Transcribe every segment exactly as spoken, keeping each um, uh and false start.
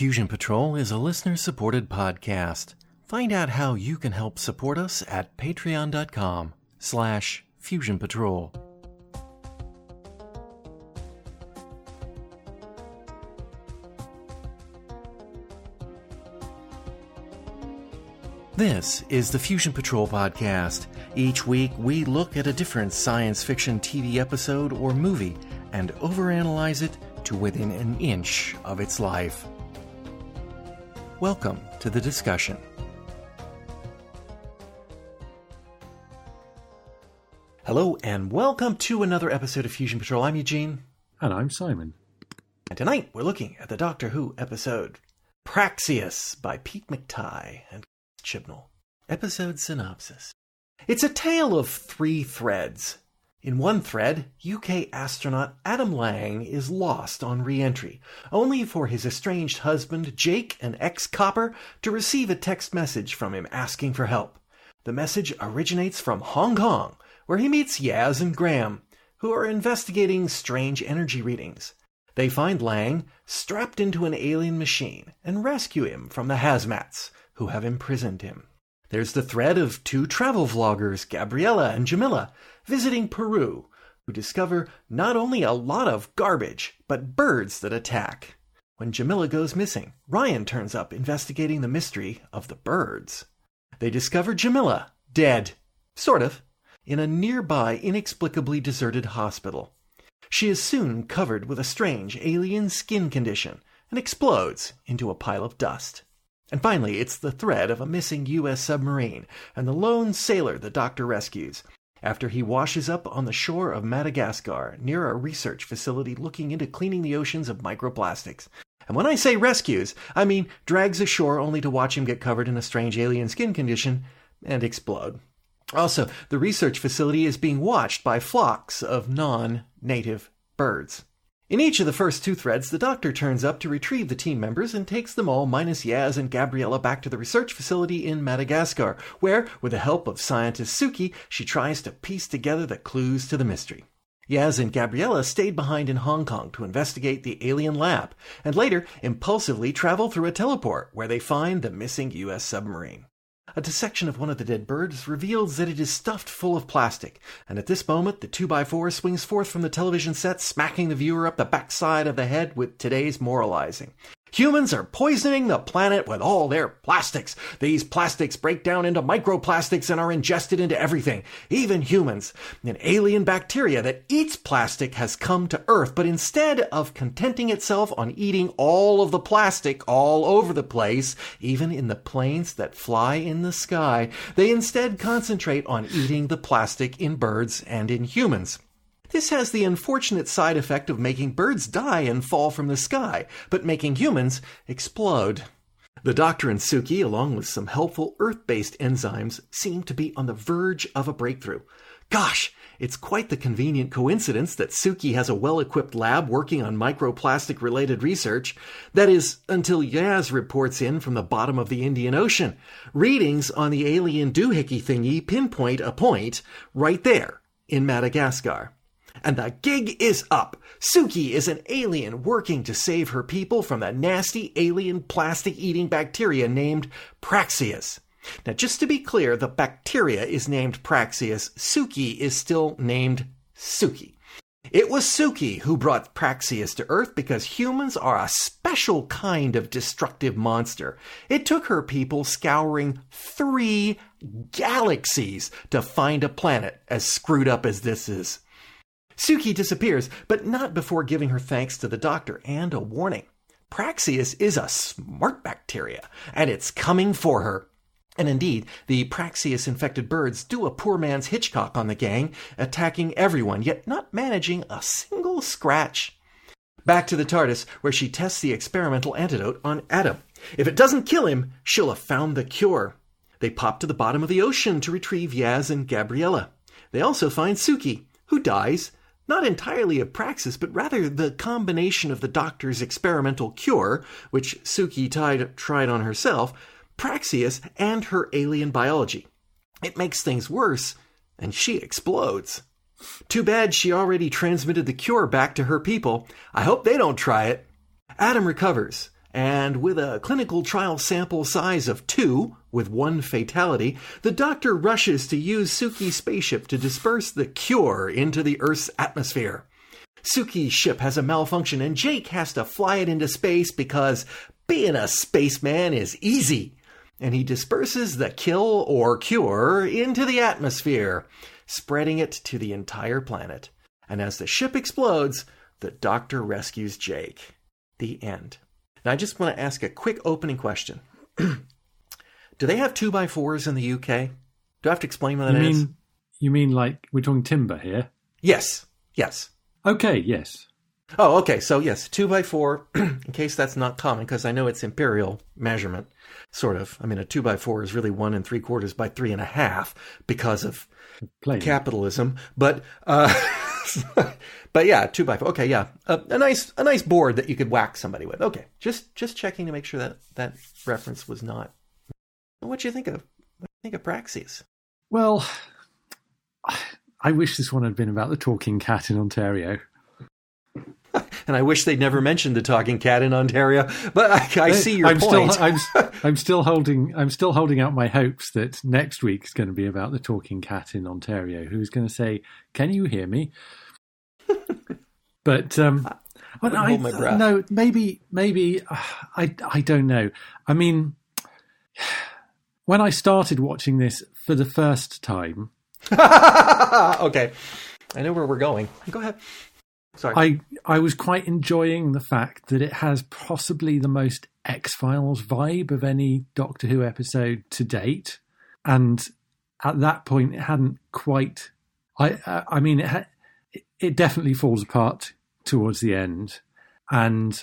Fusion Patrol is a listener-supported podcast. Find out how you can help support us at patreon.com slash Fusion Patrol. This is the Fusion Patrol podcast. Each week, we look at a different science fiction T V episode or movie and overanalyze it to within an inch of its life. Welcome to the discussion. Hello, and welcome to another episode of Fusion Patrol. I'm Eugene. And I'm Simon. And tonight, we're looking at the Doctor Who episode Praxeus by Pete McTighe and Chibnall. Episode synopsis. It's a tale of three threads. In one thread, U K astronaut Adam Lang is lost on re-entry, only for his estranged husband Jake, an ex-copper, to receive a text message from him asking for help. The message originates from Hong Kong, where he meets Yaz and Graham, who are investigating strange energy readings. They find Lang strapped into an alien machine and rescue him from the hazmats, who have imprisoned him. There's the thread of two travel vloggers, Gabriella and Jamila, visiting Peru, who discover not only a lot of garbage, but birds that attack. When Jamila goes missing, Ryan turns up investigating the mystery of the birds. They discover Jamila, dead, sort of, in a nearby inexplicably deserted hospital. She is soon covered with a strange alien skin condition and explodes into a pile of dust. And finally, it's the thread of a missing U S submarine and the lone sailor the Doctor rescues after he washes up on the shore of Madagascar near a research facility looking into cleaning the oceans of microplastics. And when I say rescues, I mean drags ashore only to watch him get covered in a strange alien skin condition and explode. Also, the research facility is being watched by flocks of non-native birds. In each of the first two threads, the Doctor turns up to retrieve the team members and takes them all, minus Yaz and Gabriella, back to the research facility in Madagascar, where, with the help of scientist Suki, she tries to piece together the clues to the mystery. Yaz and Gabriella stayed behind in Hong Kong to investigate the alien lab, and later impulsively travel through a teleport, where they find the missing U S submarine. A dissection of one of the dead birds reveals that it is stuffed full of plastic, and at this moment the two by four swings forth from the television set, smacking the viewer up the backside of the head with today's moralizing. Humans are poisoning the planet with all their plastics. These plastics break down into microplastics and are ingested into everything, even humans. An alien bacteria that eats plastic has come to Earth, but instead of contenting itself on eating all of the plastic all over the place, even in the planes that fly in the sky, they instead concentrate on eating the plastic in birds and in humans. This has the unfortunate side effect of making birds die and fall from the sky, but making humans explode. The Doctor and Suki, along with some helpful Earth-based enzymes, seem to be on the verge of a breakthrough. Gosh, it's quite the convenient coincidence that Suki has a well-equipped lab working on microplastic-related research. That is, until Yaz reports in from the bottom of the Indian Ocean. Readings on the alien doohickey thingy pinpoint a point right there in Madagascar. And the gig is up. Suki is an alien working to save her people from the nasty alien plastic-eating bacteria named Praxeus. Now, just to be clear, the bacteria is named Praxeus. Suki is still named Suki. It was Suki who brought Praxeus to Earth because humans are a special kind of destructive monster. It took her people scouring three galaxies to find a planet as screwed up as this is. Suki disappears, but not before giving her thanks to the Doctor and a warning. Praxeus is a smart bacteria, and it's coming for her. And indeed, the Praxeus-infected birds do a poor man's Hitchcock on the gang, attacking everyone, yet not managing a single scratch. Back to the TARDIS, where she tests the experimental antidote on Adam. If it doesn't kill him, she'll have found the cure. They pop to the bottom of the ocean to retrieve Yaz and Gabriella. They also find Suki, who dies, not entirely of Praxeus, but rather the combination of the Doctor's experimental cure, which Suki tied, tried on herself, Praxeus, and her alien biology. It makes things worse, and she explodes. Too bad she already transmitted the cure back to her people. I hope they don't try it. Adam recovers, And with a clinical trial sample size of two, with one fatality, the Doctor rushes to use Suki's spaceship to disperse the cure into the Earth's atmosphere. Suki's ship has a malfunction, and Jake has to fly it into space because being a spaceman is easy. And he disperses the kill or cure into the atmosphere, spreading it to the entire planet. And as the ship explodes, the Doctor rescues Jake. The end. Now, I just want to ask a quick opening question. Do they have two by fours in the U K? Do I have to explain what you that mean, is? You mean like we're talking timber here? Yes. Yes. Okay, yes. Oh, okay. So, yes, two by four, in case that's not common, because I know it's imperial measurement, sort of. I mean, a two by four is really one and three quarters by three and a half because of Plain. capitalism. But... Uh, But yeah, two by four. Okay, yeah, a, a nice, a nice board that you could whack somebody with. Okay, just just checking to make sure that that reference was not. What do you think of what do you think of Praxeus? Well, I wish this one had been about the talking cat in Ontario, and I wish they'd never mentioned the talking cat in Ontario. But I, I see your I'm point. Still, I'm, I'm still holding, I'm still holding out my hopes that next week is going to be about the talking cat in Ontario, who's going to say, "Can you hear me?" But um, I, I, hold my breath. No, maybe, maybe uh, I, I don't know. I mean, when I started watching this for the first time, okay, I know where we're going. Go ahead. Sorry, I, I was quite enjoying the fact that it has possibly the most X-Files vibe of any Doctor Who episode to date, and at that point, it hadn't quite. I, I, I mean, it had. It definitely falls apart towards the end, and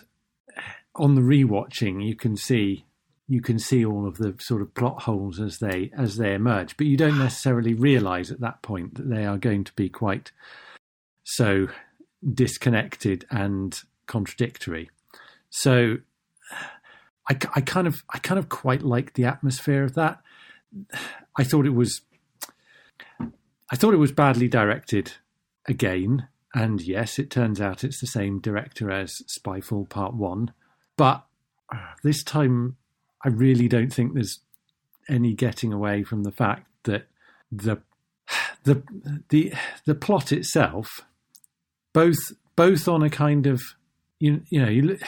on the rewatching, you can see you can see all of the sort of plot holes as they as they emerge. But you don't necessarily realise at that point that they are going to be quite so disconnected and contradictory. So, I, I kind of I kind of quite liked the atmosphere of that. I thought it was I thought it was badly directed. Again, and yes, it turns out it's the same director as Spyfall Part One, but this time I really don't think there's any getting away from the fact that the the the the plot itself, both both on a kind of you you know you look,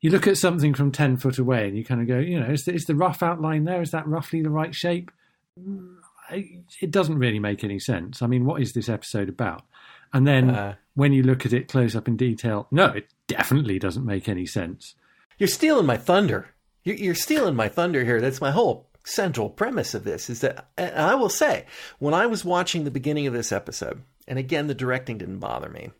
you look at something from ten foot away and you kind of go, you know, is the, is the rough outline there? Is that roughly the right shape? It doesn't really make any sense. I mean, what is this episode about? And then uh, when you look at it close up in detail, no, it definitely doesn't make any sense. You're stealing my thunder. You're, you're stealing my thunder here. That's my whole central premise of this is that, and I will say, when I was watching the beginning of this episode, and again, the directing didn't bother me.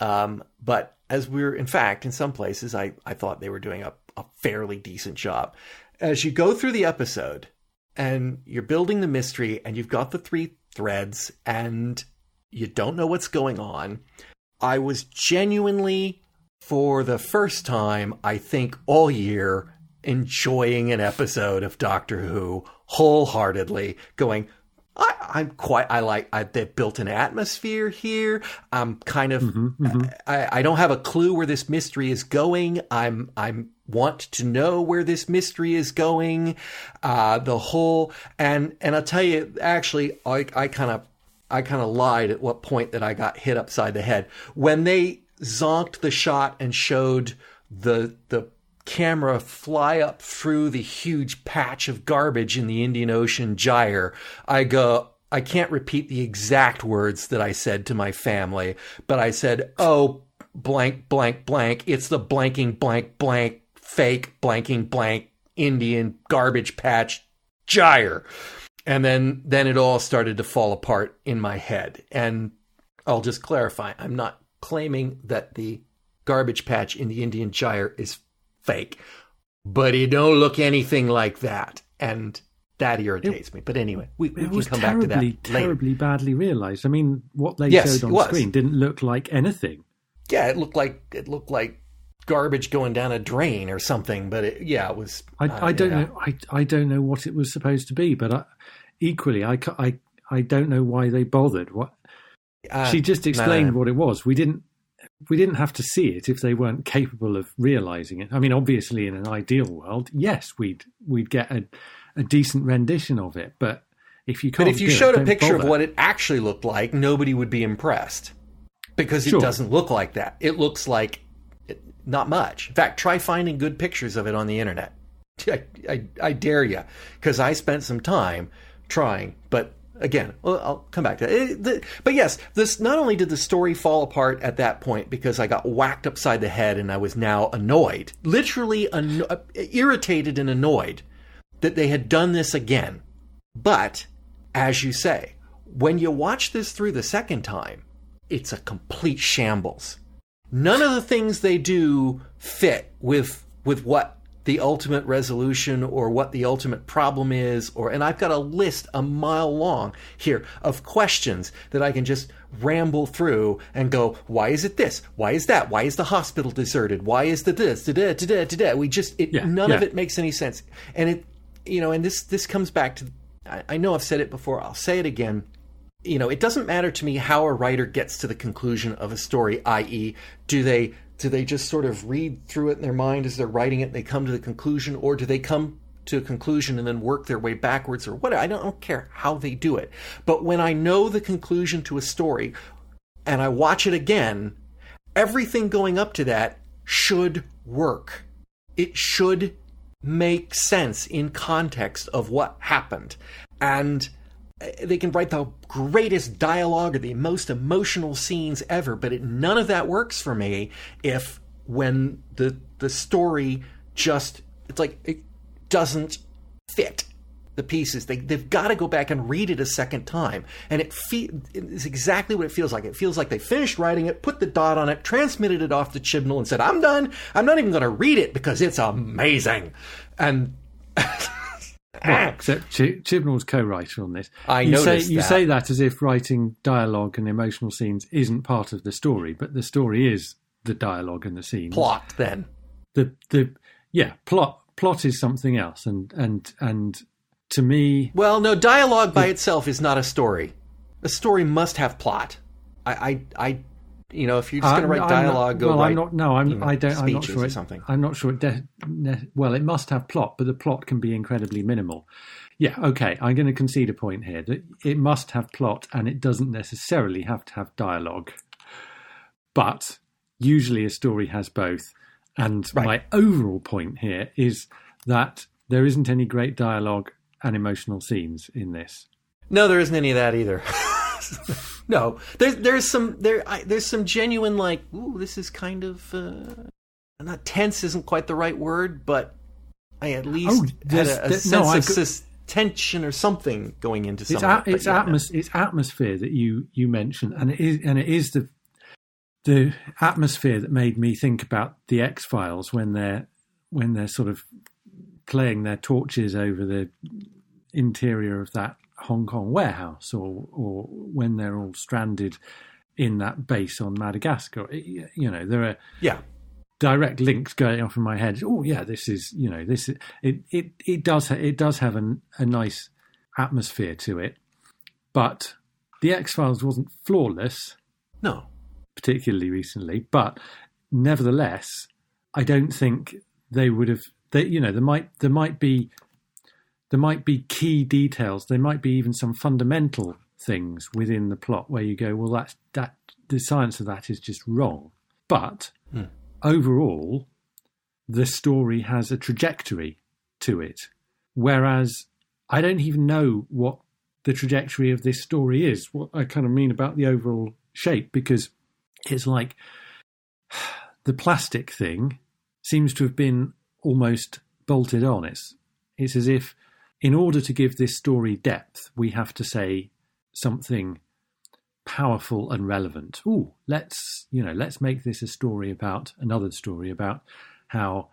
Um, but as we were, in fact, in some places, I, I thought they were doing a, a fairly decent job. As you go through the episode, and you're building the mystery, and you've got the three threads, and you don't know what's going on. I was genuinely, for the first time, I think all year, enjoying an episode of Doctor Who wholeheartedly, going, I, I'm quite, I like, I, they've built an atmosphere here. I'm kind of, mm-hmm, mm-hmm. I, I don't have a clue where this mystery is going. I'm, I'm want to know where this mystery is going. Uh, the whole, and, and I'll tell you, actually, I, I kind of, I kind of lied at what point that I got hit upside the head when they zonked the shot and showed the, the, camera fly up through the huge patch of garbage in the Indian Ocean gyre. I go, I can't repeat the exact words that I said to my family, but I said, oh, blank, blank, blank. It's the blanking, blank, blank, fake, blanking, blank, Indian garbage patch gyre. And then, then it all started to fall apart in my head. And I'll just clarify, I'm not claiming that the garbage patch in the Indian gyre is fake, but it don't look anything like that, and that irritates it, me. But anyway, we, we can come terribly, back to that later. Terribly badly realized. I mean, what they yes, showed on screen didn't look like anything. Yeah, it looked like it looked like garbage going down a drain or something. But it, yeah, it was. I, uh, I don't yeah. know. I I don't know what it was supposed to be. But I, equally, I, I I don't know why they bothered. What uh, she just explained no, no, no. what it was. We didn't. we didn't have to see it if they weren't capable of realising it. I mean, obviously, in an ideal world, yes, we'd we'd get a, a decent rendition of it. But if you can't, but if you showed it, a picture bother. of what it actually looked like, nobody would be impressed because it sure. doesn't look like that. It looks like it, not much. In fact, try finding good pictures of it on the internet. I, I, I dare you, because I spent some time trying, but. Again, I'll come back to that. But yes, this not only did the story fall apart at that point because I got whacked upside the head and I was now annoyed, literally anno- irritated and annoyed that they had done this again. But as you say, when you watch this through the second time, it's a complete shambles. None of the things they do fit with with what the ultimate resolution or what the ultimate problem is, or, and I've got a list a mile long here of questions that I can just ramble through and go, why is it this? Why is that? Why is the hospital deserted? Why is the this? Da-da, da-da, da-da. We just, it, yeah, none yeah. of it makes any sense. And it, you know, and this, this comes back to, I, I know I've said it before, I'll say it again. You know, it doesn't matter to me how a writer gets to the conclusion of a story, that is, do they Do they just sort of read through it in their mind as they're writing it and they come to the conclusion, or do they come to a conclusion and then work their way backwards or whatever? I don't, I don't care how they do it. But when I know the conclusion to a story and I watch it again, everything going up to that should work. It should make sense in context of what happened. And they can write the greatest dialogue or the most emotional scenes ever, but it, none of that works for me if when the the story just, it's like, it doesn't fit the pieces. They, they've got to go back and read it a second time. And it fe- it's exactly what it feels like. It feels like they finished writing it, put the dot on it, transmitted it off to Chibnall and said, I'm done. I'm not even going to read it because it's amazing. And... Well, except Ch- Chibnall's co-writer on this. I you noticed say, You that. say that as if writing dialogue and emotional scenes isn't part of the story, but the story is the dialogue and the scenes. Plot, then. The the yeah plot plot is something else, and and and to me, well, no, dialogue by the, itself is not a story. A story must have plot. I I, I you know if you're just going to write dialogue, not, go well, write. I'm not, no, I'm you know, I don't. I'm not sure it, something. I'm not sure it. De- Well, it must have plot, but the plot can be incredibly minimal. Yeah, okay, I'm going to concede a point here that it must have plot and it doesn't necessarily have to have dialogue. But usually a story has both. And right. my overall point here is that there isn't any great dialogue and emotional scenes in this. No, there isn't any of that either. No, there's, there's some there I, there's some genuine, like, ooh, this is kind of... Uh... Not tense isn't quite the right word, but I at least oh, had a, a there, sense no, of sus- tension or something going into it's something. At, it's, yeah, atmos- no. it's atmosphere that you, you mentioned, and it is and it is the the atmosphere that made me think about the X-Files when they're when they're sort of playing their torches over the interior of that Hong Kong warehouse, or or when they're all stranded in that base on Madagascar. It, you know, there are yeah. direct links going off in my head. Oh yeah, this is you know this is, it it it does it does have an, a nice atmosphere to it, but the X-Files wasn't flawless. No, particularly recently, but nevertheless, I don't think they would have. They, you know, there might there might be there might be key details. There might be even some fundamental things within the plot where you go, well, that's that the science of that is just wrong, but. Mm. Overall, the story has a trajectory to it, whereas I don't even know what the trajectory of this story is, what I kind of mean about the overall shape, because it's like the plastic thing seems to have been almost bolted on. It's, it's as if in order to give this story depth, we have to say something powerful and relevant. Ooh, let's, you know, let's make this a story about another story about how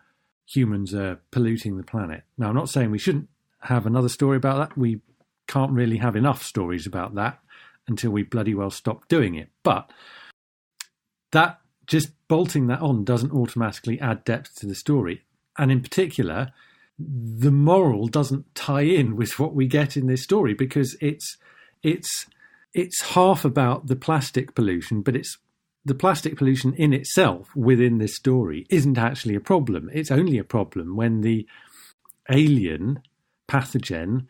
humans are polluting the planet. Now, I'm not saying we shouldn't have another story about that. We can't really have enough stories about that until we bloody well stop doing it. But that, just bolting that on doesn't automatically add depth to the story. And in particular, the moral doesn't tie in with what we get in this story, because it's, it's, It's half about the plastic pollution, but it's the plastic pollution in itself within this story isn't actually a problem. It's only a problem when the alien pathogen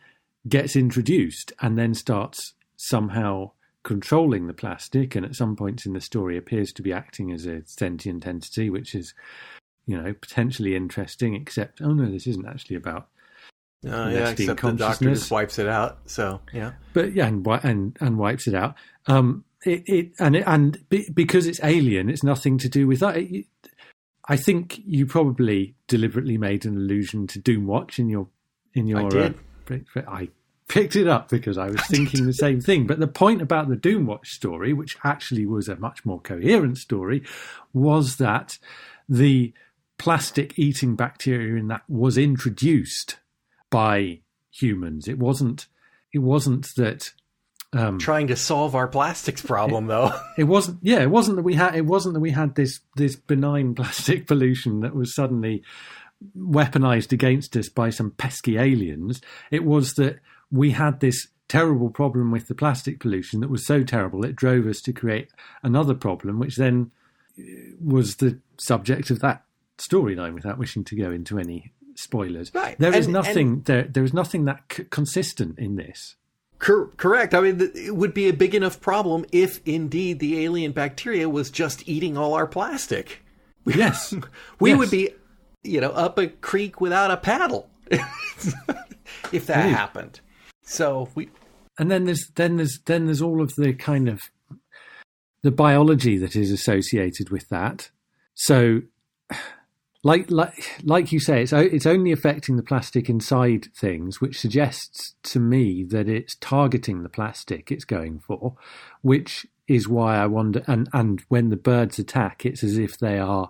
gets introduced and then starts somehow controlling the plastic, and at some points in the story appears to be acting as a sentient entity, which is, you know, potentially interesting, except, oh no, this isn't actually about uh, yeah, except the doctor just wipes it out. So yeah, but yeah, and and, and wipes it out. Um, it, it and it, and be, because it's alien, it's nothing to do with that. It, I think you probably deliberately made an allusion to Doomwatch in your in your. I did. Uh, I picked it up because I was thinking the same thing. But the point about the Doomwatch story, which actually was a much more coherent story, was that the plastic-eating bacteria in that was introduced by humans. It wasn't. It wasn't that um, trying to solve our plastics problem, it, though. It wasn't. Yeah, it wasn't that we had. It wasn't that we had this this benign plastic pollution that was suddenly weaponized against us by some pesky aliens. It was that we had this terrible problem with the plastic pollution that was so terrible it drove us to create another problem, which then was the subject of that storyline, without wishing to go into any spoilers. Right. There and, is nothing and, there. There is nothing that c- consistent in this. Cor- correct. I mean, th- it would be a big enough problem if indeed the alien bacteria was just eating all our plastic. Yes. we yes. would be, you know, up a creek without a paddle if that really? happened. So we. And then there's then there's then there's all of the kind of the biology that is associated with that. So. Like, like like you say, it's it's only affecting the plastic inside things, which suggests to me that it's targeting the plastic it's going for, which is why I wonder. And, and when the birds attack, it's as if they are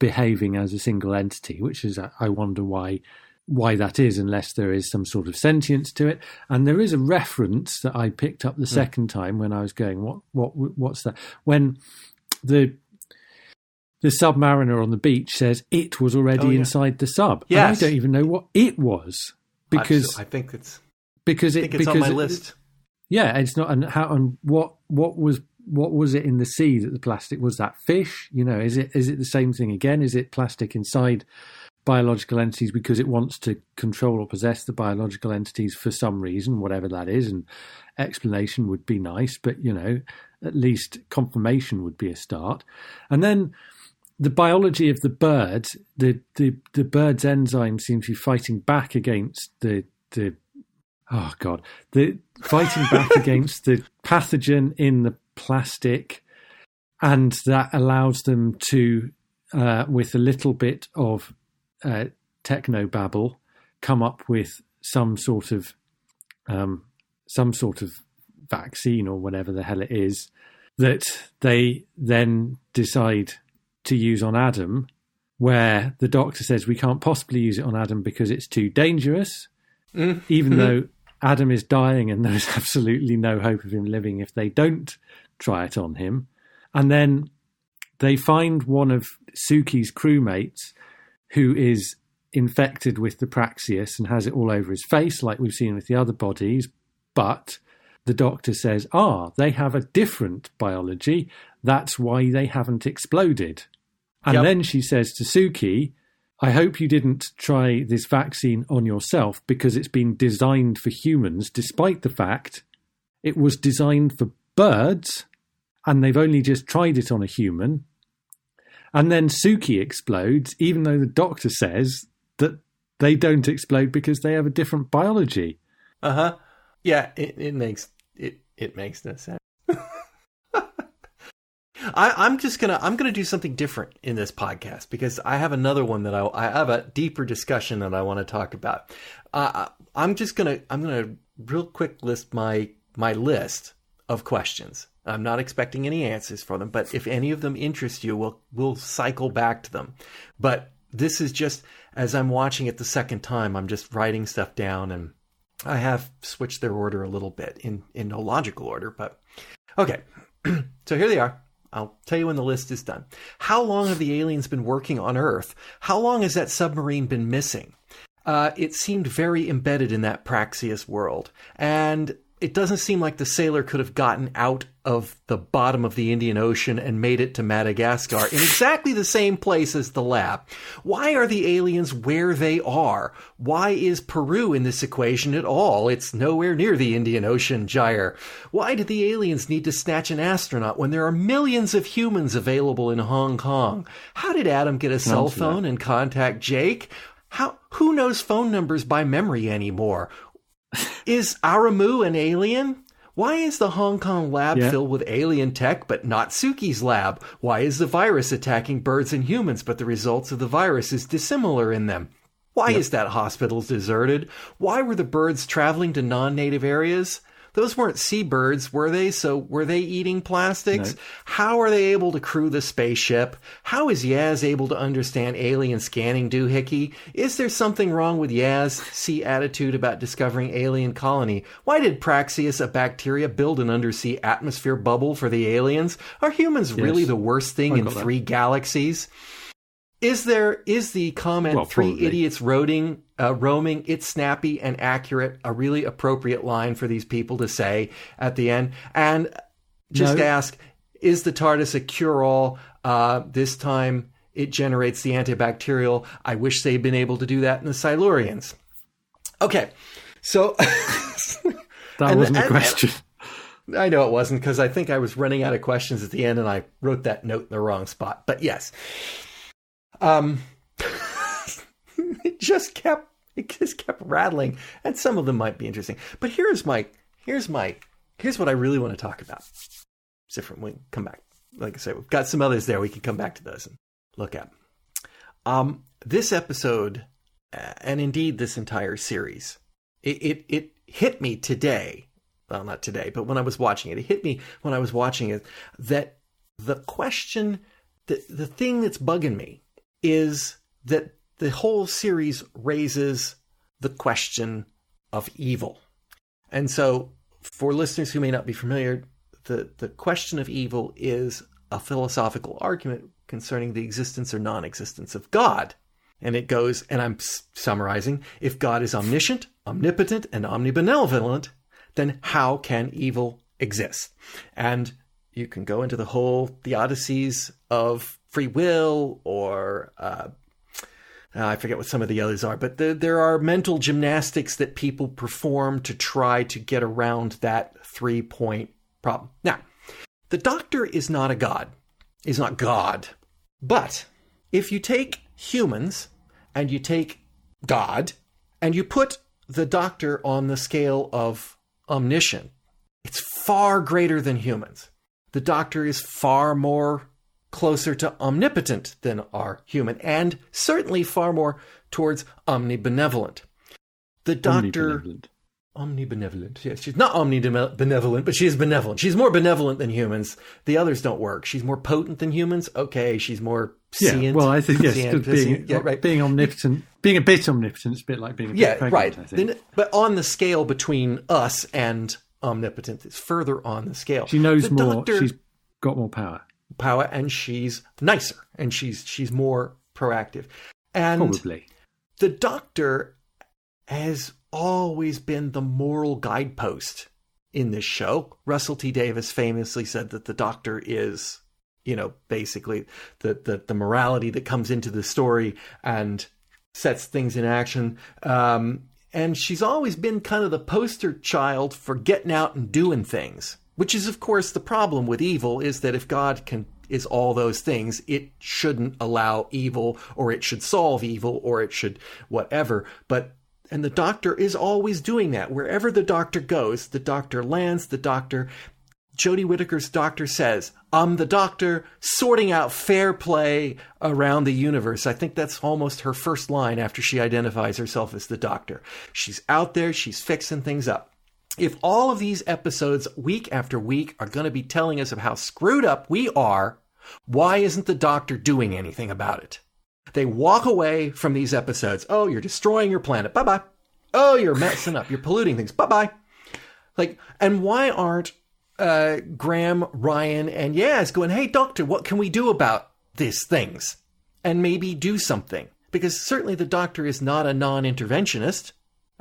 behaving as a single entity, which is I wonder why why that is, unless there is some sort of sentience to it. And there is a reference that I picked up the mm. second time when I was going, what what what's that? When the The submariner on the beach says it was already oh, yeah. inside the sub. Yes. And I don't even know what it was, because I think it's because I think it, it's because on my it, list. Yeah, it's not. And how and what what was what was it in the sea that the plastic was? That fish? You know, is it is it the same thing again? Is it plastic inside biological entities because it wants to control or possess the biological entities for some reason, whatever that is? And explanation would be nice, but you know, at least confirmation would be a start. And then the biology of the bird, the, the, the bird's enzyme seems to be fighting back against the the oh god, the fighting back against the pathogen in the plastic, and that allows them to, uh, with a little bit of uh, technobabble, come up with some sort of um, some sort of vaccine or whatever the hell it is that they then decide to use on Adam, where the doctor says we can't possibly use it on Adam because it's too dangerous, mm. even though Adam is dying and there's absolutely no hope of him living if they don't try it on him. And then they find one of Suki's crewmates who is infected with the Praxeus and has it all over his face, like we've seen with the other bodies. But the doctor says, ah, they have a different biology. That's why they haven't exploded. And yep. then she says to Suki, I hope you didn't try this vaccine on yourself because it's been designed for humans, despite the fact it was designed for birds and they've only just tried it on a human. And then Suki explodes, even though the doctor says that they don't explode because they have a different biology. Uh-huh. Yeah, it, it makes it it makes no sense. I, I'm just gonna I'm gonna do something different in this podcast because I have another one that I I have a deeper discussion that I want to talk about. Uh, I'm just gonna I'm gonna real quick list my my list of questions. I'm not expecting any answers for them, but if any of them interest you, we'll we'll cycle back to them. But this is just as I'm watching it the second time, I'm just writing stuff down, and I have switched their order a little bit in in no logical order, but okay. So here they are. I'll tell you when the list is done. How long have the aliens been working on Earth? How long has that submarine been missing? Uh, it seemed very embedded in that Praxeus world. And it doesn't seem like the sailor could have gotten out of the bottom of the Indian Ocean and made it to Madagascar in exactly the same place as the lab. Why are the aliens where they are? Why is Peru in this equation at all? It's nowhere near the Indian Ocean, gyre. Why did the aliens need to snatch an astronaut when there are millions of humans available in Hong Kong? How did Adam get a cell phone and contact Jake? How, who knows phone numbers by memory anymore? Is Aramu an alien? Why is the Hong Kong lab yeah. filled with alien tech, but not Suki's lab? Why is the virus attacking birds and humans, but the results of the virus is dissimilar in them? Why yeah. is that hospital deserted? Why were the birds traveling to non-native areas? Those weren't seabirds, were they? So were they eating plastics? No. How are they able to crew the spaceship? How is Yaz able to understand alien scanning doohickey? Is there something wrong with Yaz's sea attitude about discovering alien colony? Why did Praxeus, a bacteria, build an undersea atmosphere bubble for the aliens? Are humans yes. really the worst thing I in three that. galaxies? Is there is the comment well, three probably. idiots roading, uh, roaming, it's snappy and accurate, a really appropriate line for these people to say at the end? And just no. ask, is the TARDIS a cure-all? Uh, this time it generates the antibacterial. I wish they'd been able to do that in the Silurians. Okay, so... that wasn't the, a question. And, and, I know it wasn't, because I think I was running out of questions at the end and I wrote that note in the wrong spot. But yes... Um, it just kept, it just kept rattling, and some of them might be interesting, but here's my, here's my, here's what I really want to talk about. It's different. We can come back. Like I said, we've got some others there. We can come back to those and look at, um, this episode, uh, and indeed this entire series, it, it, it hit me today. Well, not today, but when I was watching it, it hit me when I was watching it, that the question, the, the thing that's bugging me is that the whole series raises the question of evil. And so for listeners who may not be familiar, the, the question of evil is a philosophical argument concerning the existence or non-existence of God. And it goes, and I'm summarizing, if God is omniscient, omnipotent, and omnibenevolent, then how can evil exist? And you can go into the whole theodicies of free will, or uh, I forget what some of the others are, but the, there are mental gymnastics that people perform to try to get around that three-point problem. Now, the Doctor is not a god, is not God, but if you take humans and you take God and you put the Doctor on the scale of omniscient, it's far greater than humans. The Doctor is far more closer to omnipotent than are human, and certainly far more towards omnibenevolent. The Doctor... Omnibenevolent. Omnibenevolent. Yes, she's not omnibenevolent, but she is benevolent. She's more benevolent than humans. The others don't work. She's more potent than humans. Okay, she's more sentient. Yeah, well, I think, yes, sentient, being, sentient, yeah, right. being omnipotent, being a bit omnipotent is a bit like being a bit yeah, pregnant, right. I think. But on the scale between us and omnipotent, it's further on the scale. She knows the more. Doctor, she's got more power. power and she's nicer and she's she's more proactive, and probably the Doctor has always been the moral guidepost in this show. Russell T. Davis famously said that the Doctor is, you know, basically the the, the morality that comes into the story and sets things in action, um and she's always been kind of the poster child for getting out and doing things. Which is, of course, the problem with evil, is that if God can is all those things, it shouldn't allow evil, or it should solve evil, or it should whatever. But and the Doctor is always doing that. Wherever the Doctor goes, the Doctor lands, the Doctor... Jodie Whittaker's Doctor says, I'm the Doctor sorting out fair play around the universe. I think that's almost her first line after she identifies herself as the Doctor. She's out there, she's fixing things up. If all of these episodes week after week are going to be telling us of how screwed up we are, why isn't the Doctor doing anything about it? They walk away from these episodes. Oh, you're destroying your planet. Bye-bye. Oh, you're messing up. You're polluting things. Bye-bye. Like, and why aren't uh, Graham, Ryan, and Yaz going, hey, Doctor, what can we do about these things? And maybe do something. Because certainly the Doctor is not a non-interventionist,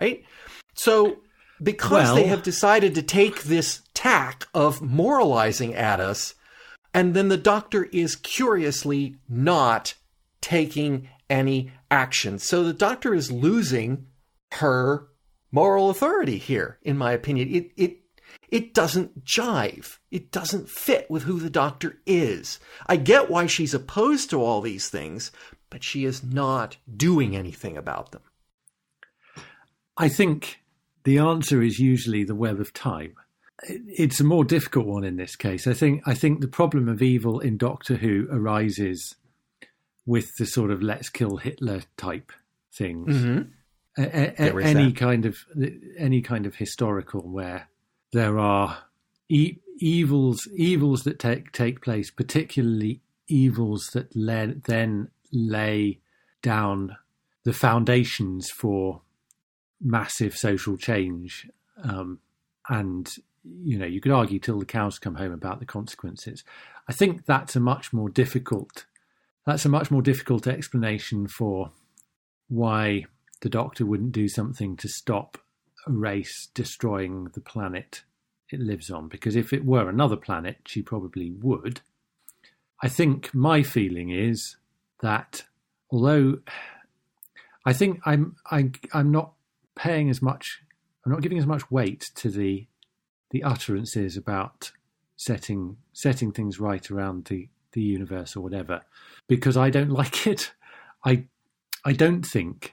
right? So... because well, they have decided to take this tack of moralizing at us, and then the Doctor is curiously not taking any action. So the Doctor is losing her moral authority here, in my opinion. It it it doesn't jive. It doesn't fit with who the Doctor is. I get why she's opposed to all these things, but she is not doing anything about them. I think the answer is usually the web of time. It's a more difficult one in this case. I think I think the problem of evil in Doctor Who arises with the sort of let's kill Hitler type things. Mm-hmm. A- a- any that. kind of any kind of historical where there are e- evils evils that take take place, particularly evils that le- then lay down the foundations for massive social change, um, and you know, you could argue till the cows come home about the consequences. I think that's a much more difficult that's a much more difficult explanation for why the Doctor wouldn't do something to stop a race destroying the planet it lives on, because if it were another planet, she probably would. I think my feeling is that although I think I'm I, I'm not paying as much, I'm not giving as much weight to the the utterances about setting setting things right around the, the universe or whatever, because I don't like it. I I don't think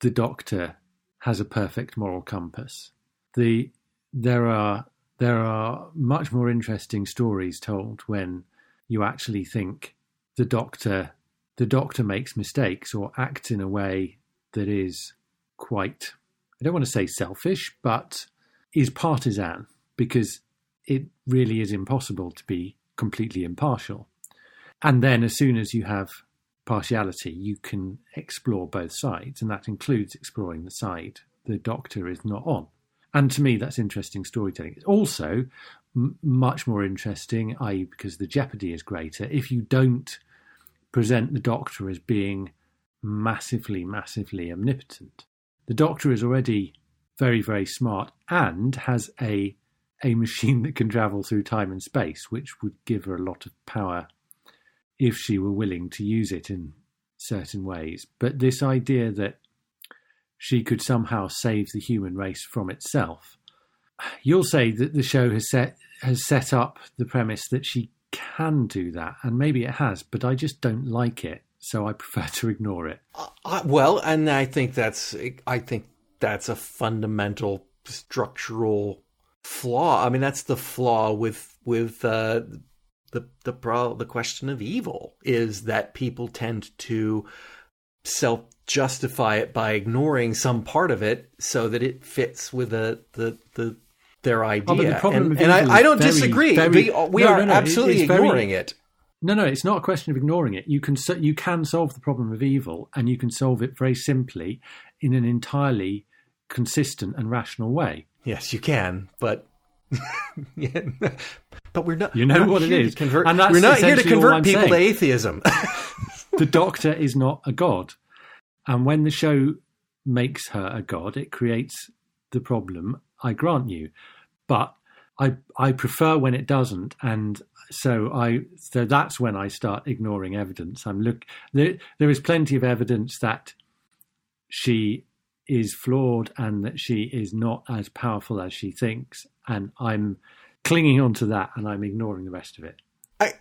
the Doctor has a perfect moral compass. The there are there are much more interesting stories told when you actually think the Doctor the Doctor makes mistakes or acts in a way that is quite, I don't want to say selfish, but is partisan, because it really is impossible to be completely impartial. And then as soon as you have partiality, you can explore both sides, and that includes exploring the side the Doctor is not on. And to me, that's interesting storytelling. It's also m- much more interesting, that is because the jeopardy is greater, if you don't present the Doctor as being massively, massively omnipotent. The Doctor is already very, very smart and has a a machine that can travel through time and space, which would give her a lot of power if she were willing to use it in certain ways. But this idea that she could somehow save the human race from itself, you'll say that the show has set has set up the premise that she can do that, and maybe it has, but I just don't like it. So I prefer to ignore it. Uh, well, and I think that's I think that's a fundamental structural flaw. I mean, that's the flaw with with uh, the the pro- the question of evil, is that people tend to self-justify it by ignoring some part of it so that it fits with the the, the their idea. Oh, but the problem and, of and I, I don't very, disagree. Very, we we no, are no, no, absolutely ignoring very, it. No, no, it's not a question of ignoring it. You can you can solve the problem of evil, and you can solve it very simply in an entirely consistent and rational way. Yes, you can, but yeah, but we're not. You know what it is. Convert, and that's we're not here to convert people saying. to atheism. The Doctor is not a god, and when the show makes her a god, it creates the problem. I grant you, but I I prefer when it doesn't, and. So I, so that's when I start ignoring evidence. I'm look there. There is plenty of evidence that she is flawed and that she is not as powerful as she thinks, and I'm clinging on to that and I'm ignoring the rest of it. I,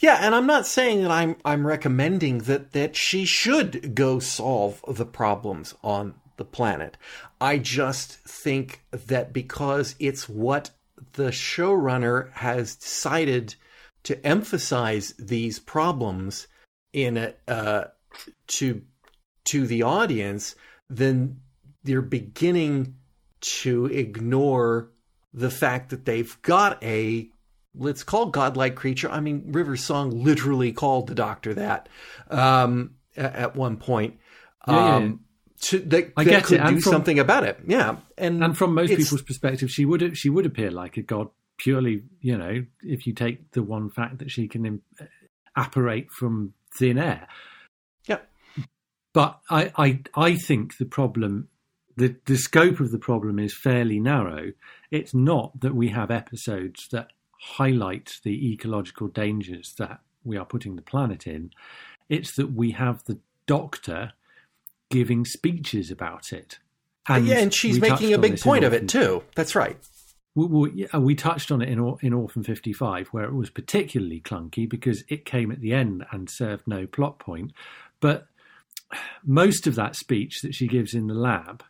yeah, and I'm not saying that I'm I'm recommending that that she should go solve the problems on the planet. I just think that because it's what the showrunner has decided to emphasize these problems in a, uh, to to the audience, then they're beginning to ignore the fact that they've got a, let's call godlike creature. I mean, River Song literally called the Doctor that um, at one point. Yeah, um, yeah. To, that, I get that could it. And do from, something about it, yeah. And, and from most people's perspective, she would she would appear like a god purely, you know, if you take the one fact that she can apparate from thin air. Yeah. But I, I I think the problem the, the scope of the problem is fairly narrow. It's not that we have episodes that highlight the ecological dangers that we are putting the planet in. It's that we have the Doctor giving speeches about it. And yeah, and she's making a big point of it too. That's right. We, we, we touched on it in, in Orphan fifty-five, where it was particularly clunky because it came at the end and served no plot point. But most of that speech that she gives in the lab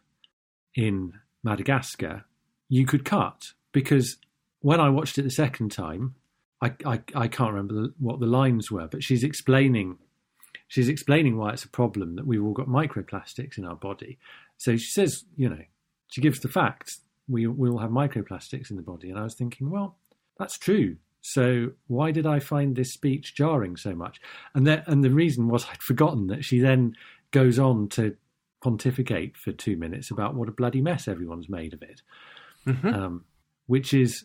in Madagascar, you could cut, because when I watched it the second time, I, I, I can't remember the, what the lines were, but she's explaining she's explaining why it's a problem that we've all got microplastics in our body. So she says, you know, she gives the facts. We, we all have microplastics in the body. And I was thinking, well, that's true. So why did I find this speech jarring so much? And that, and the reason was I'd forgotten that she then goes on to pontificate for two minutes about what a bloody mess everyone's made of it, mm-hmm. um, which is,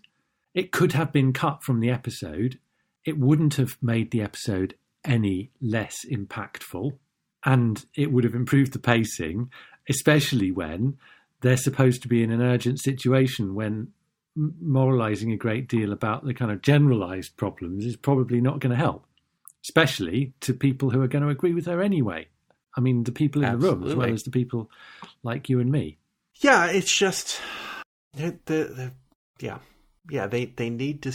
it could have been cut from the episode. It wouldn't have made the episode any less impactful, and it would have improved the pacing, especially when they're supposed to be in an urgent situation when moralising a great deal about the kind of generalised problems is probably not going to help, especially to people who are going to agree with her anyway. I mean, the people in Absolutely. The room as well as the people like you and me. Yeah, it's just... The, the, the, yeah, yeah. They, they need to...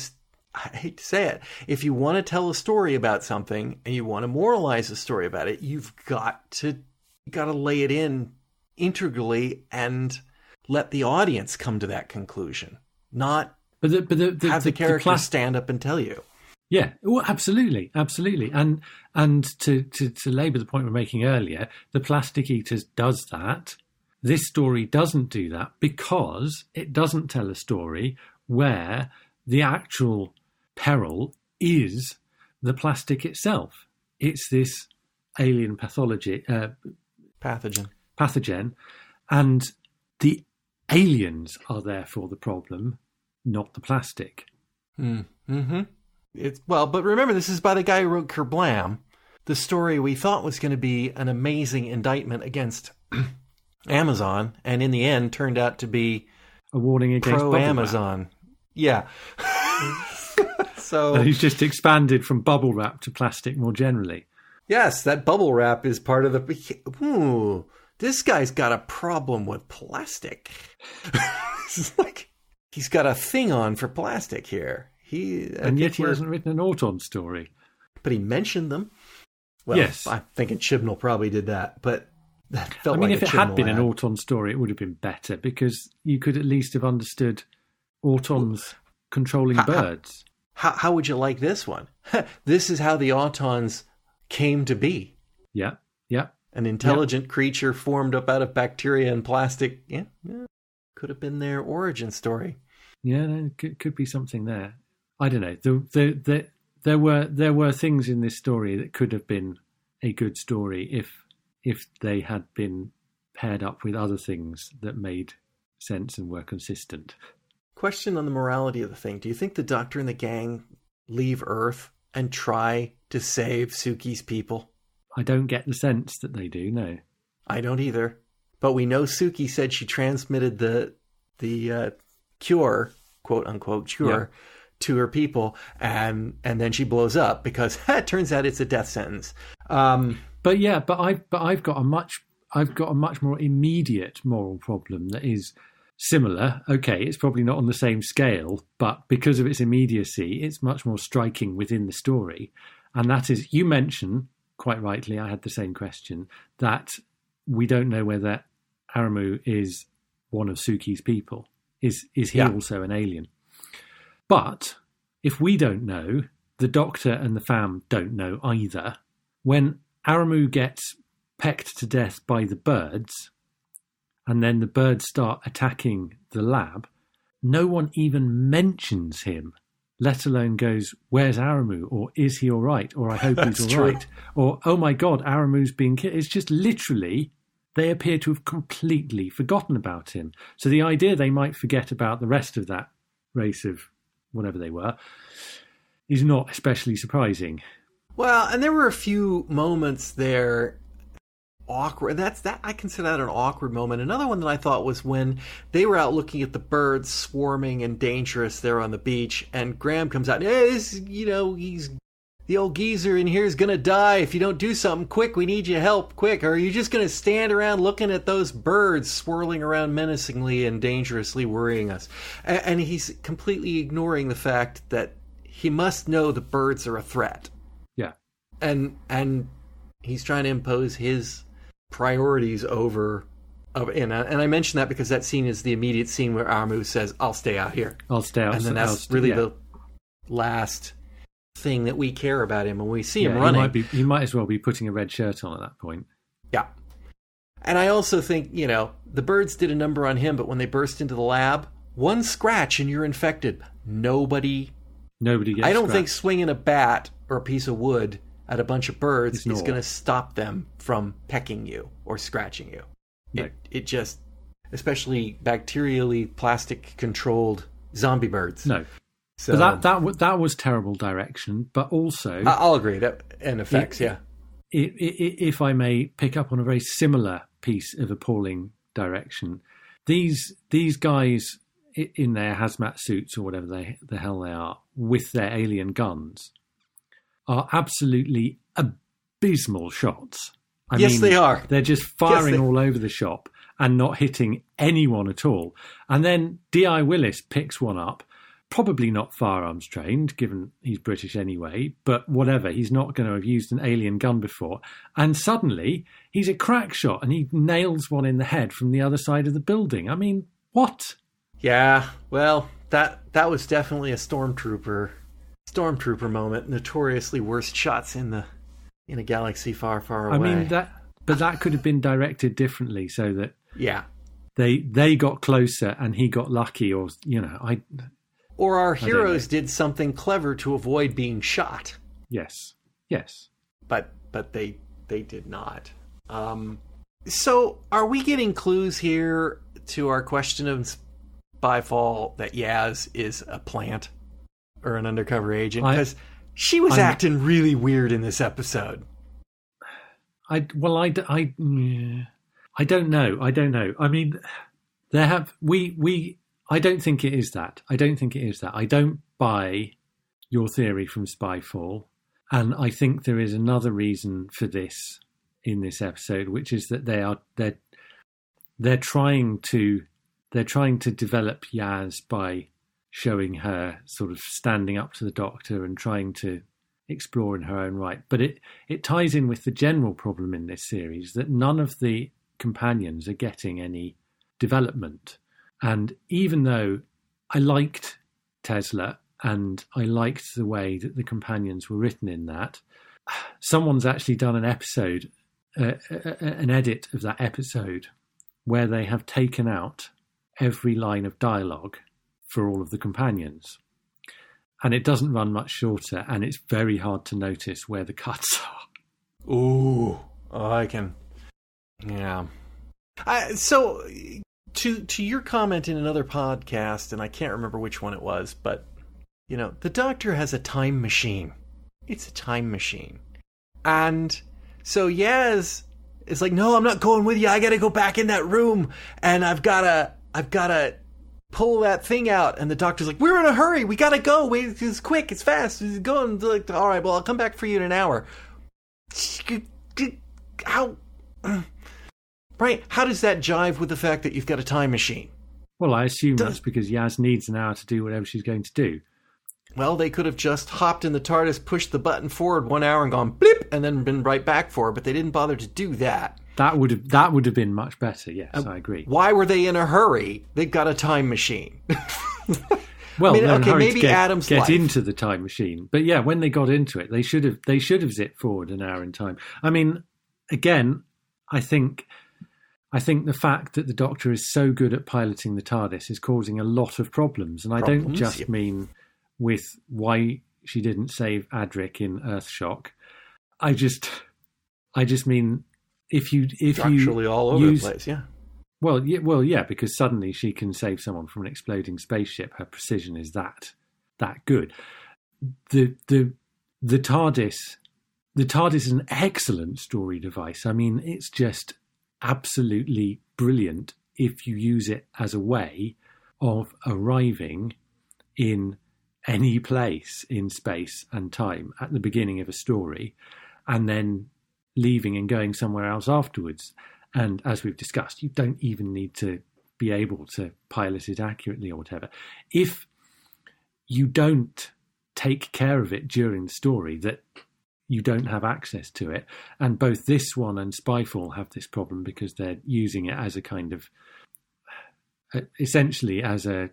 I hate to say it. If you want to tell a story about something and you want to moralize a story about it, you've got to got to lay it in integrally and let the audience come to that conclusion, not but the, but the, the, have the, the characters the class... stand up and tell you. Yeah, well, absolutely, absolutely. And and to, to, to labour the point we're making earlier, The Plastic Eaters does that. This story doesn't do that because it doesn't tell a story where the actual peril is the plastic itself. It's this alien pathology, uh, pathogen. Pathogen, and the aliens are therefore the problem, not the plastic. Mm. Mm-hmm. It's well, but remember, this is by the guy who wrote Kerblam, the story we thought was going to be an amazing indictment against Amazon, and in the end turned out to be a warning against pro Amazon. Yeah. So and he's just expanded from bubble wrap to plastic more generally. Yes, that bubble wrap is part of the... Ooh, this guy's got a problem with plastic. It's like he's got a thing on for plastic here. He I and yet he we're... hasn't written an Auton story. But he mentioned them. Well, yes. I'm thinking Chibnall probably did that, but that felt I mean, like if it Chibnall had been ad. An Auton story, it would have been better because you could at least have understood Autons well, controlling how, birds. How, how would you like this one? This is how the Autons came to be. Yeah, yeah. An intelligent yeah. creature formed up out of bacteria and plastic. Yeah, yeah. Could have been their origin story. Yeah, no, could, could be something there. I don't know. The, the, the, there were there were things in this story that could have been a good story if if they had been paired up with other things that made sense and were consistent. Question on the morality of the thing. Do you think the Doctor and the gang leave Earth and try to save Suki's people? I don't get the sense that they do, no. I don't either. But we know Suki said she transmitted the the uh, cure, quote unquote, cure, yeah. to her people, and and then she blows up because it turns out it's a death sentence. Um, but yeah, but I but I've got a much I've got a much more immediate moral problem that is similar. Okay, it's probably not on the same scale, but because of its immediacy, it's much more striking within the story. And that is, you mention, quite rightly, I had the same question, that we don't know whether Aramu is one of Suki's people. Is is he yeah. also an alien? But if we don't know, the Doctor and the fam don't know either. When Aramu gets pecked to death by the birds... and then the birds start attacking the lab, no one even mentions him, let alone goes, where's Aramu? Or is he all right? Or I hope he's all true. Right. Or, oh my God, Aramu's being killed. It's just literally, they appear to have completely forgotten about him. So the idea they might forget about the rest of that race of whatever they were is not especially surprising. Well, and there were a few moments there awkward. That's that. I consider that an awkward moment. Another one that I thought was when they were out looking at the birds swarming and dangerous there on the beach, and Graham comes out. Hey, this, you know, he's the old geezer in here is gonna die if you don't do something quick. We need your help quick. Or are you just gonna stand around looking at those birds swirling around menacingly and dangerously, worrying us? And, and he's completely ignoring the fact that he must know the birds are a threat. Yeah, and and he's trying to impose his priorities over, uh, and, uh, and I mention that because that scene is the immediate scene where Amu says, I'll stay out here. I'll stay out. And then that's stay, really yeah. the last thing that we care about him when we see yeah, him running. He might, be, he might as well be putting a red shirt on at that point. Yeah. And I also think, you know, the birds did a number on him, but when they burst into the lab, one scratch and you're infected. Nobody. Nobody gets I don't scratched. think swinging a bat or a piece of wood at a bunch of birds is going to stop them from pecking you or scratching you. No. It, it just, especially bacterially plastic-controlled zombie birds. No. So but that that w- that was terrible direction, but also I'll agree that and effects, it, yeah. It, it, if I may pick up on a very similar piece of appalling direction, these these guys in their hazmat suits or whatever they the hell they are with their alien guns are absolutely abysmal shots. I yes, mean, they are. They're just firing yes, they... all over the shop and not hitting anyone at all. And then D I. Willis picks one up, probably not firearms trained, given he's British anyway, but whatever, he's not going to have used an alien gun before. And suddenly, he's a crack shot and he nails one in the head from the other side of the building. I mean, what? Yeah, well, that that was definitely a stormtrooper... Stormtrooper moment, notoriously worst shots in the in a galaxy far, far away. I mean that, but that could have been directed differently so that yeah, they they got closer and he got lucky, or you know, I or our I heroes did something clever to avoid being shot. Yes, yes, but but they they did not. Um, so are we getting clues here to our question of Spyfall that Yaz is a plant? Or an undercover agent, because she was I'm, acting really weird in this episode. I well, I, I, I don't know. I don't know. I mean, there have we we. I don't think it is that. I don't think it is that. I don't buy your theory from Spyfall, and I think there is another reason for this in this episode, which is that they are they're they're trying to they're trying to develop Yaz by showing her sort of standing up to the Doctor and trying to explore in her own right. But it, it ties in with the general problem in this series that none of the companions are getting any development. And even though I liked Tesla and I liked the way that the companions were written in that, someone's actually done an episode, uh, an edit of that episode where they have taken out every line of dialogue for all of the companions, and it doesn't run much shorter, and it's very hard to notice where the cuts are. Ooh, I can, yeah. I, so to to your comment in another podcast, and I can't remember which one it was, but you know, the Doctor has a time machine. It's a time machine, and so Yaz is like, "No, I'm not going with you. I got to go back in that room, and I've gotta, I've gotta." pull that thing out, and the Doctor's like, we're in a hurry, we gotta go, we, it's quick, it's fast, it's going, like, alright, well, I'll come back for you in an hour. How? Right, how does that jive with the fact that you've got a time machine? Well, I assume does... that's because Yaz needs an hour to do whatever she's going to do. Well, they could have just hopped in the TARDIS, pushed the button forward one hour and gone blip, and then been right back for her, but they didn't bother to do that. That would have that would have been much better. Yes, um, I agree. Why were they in a hurry? They've got a time machine. Well, I mean, okay, maybe get, Adam's get life. into the time machine, but yeah, when they got into it, they should have they should have zipped forward an hour in time. I mean, again, I think I think the fact that the Doctor is so good at piloting the TARDIS is causing a lot of problems, and I problems? don't just yep. mean with why she didn't save Adric in Earthshock. I just I just mean. If you, if Structurally you all over use, the place, yeah. Well, yeah, well, yeah, because suddenly she can save someone from an exploding spaceship. Her precision is that that good. The the the TARDIS The TARDIS is an excellent story device. I mean, it's just absolutely brilliant if you use it as a way of arriving in any place in space and time at the beginning of a story and then leaving and going somewhere else afterwards. And as we've discussed, you don't even need to be able to pilot it accurately or whatever. If you don't take care of it during the story, that you don't have access to it. And both this one and Spyfall have this problem because they're using it as a kind of, essentially as a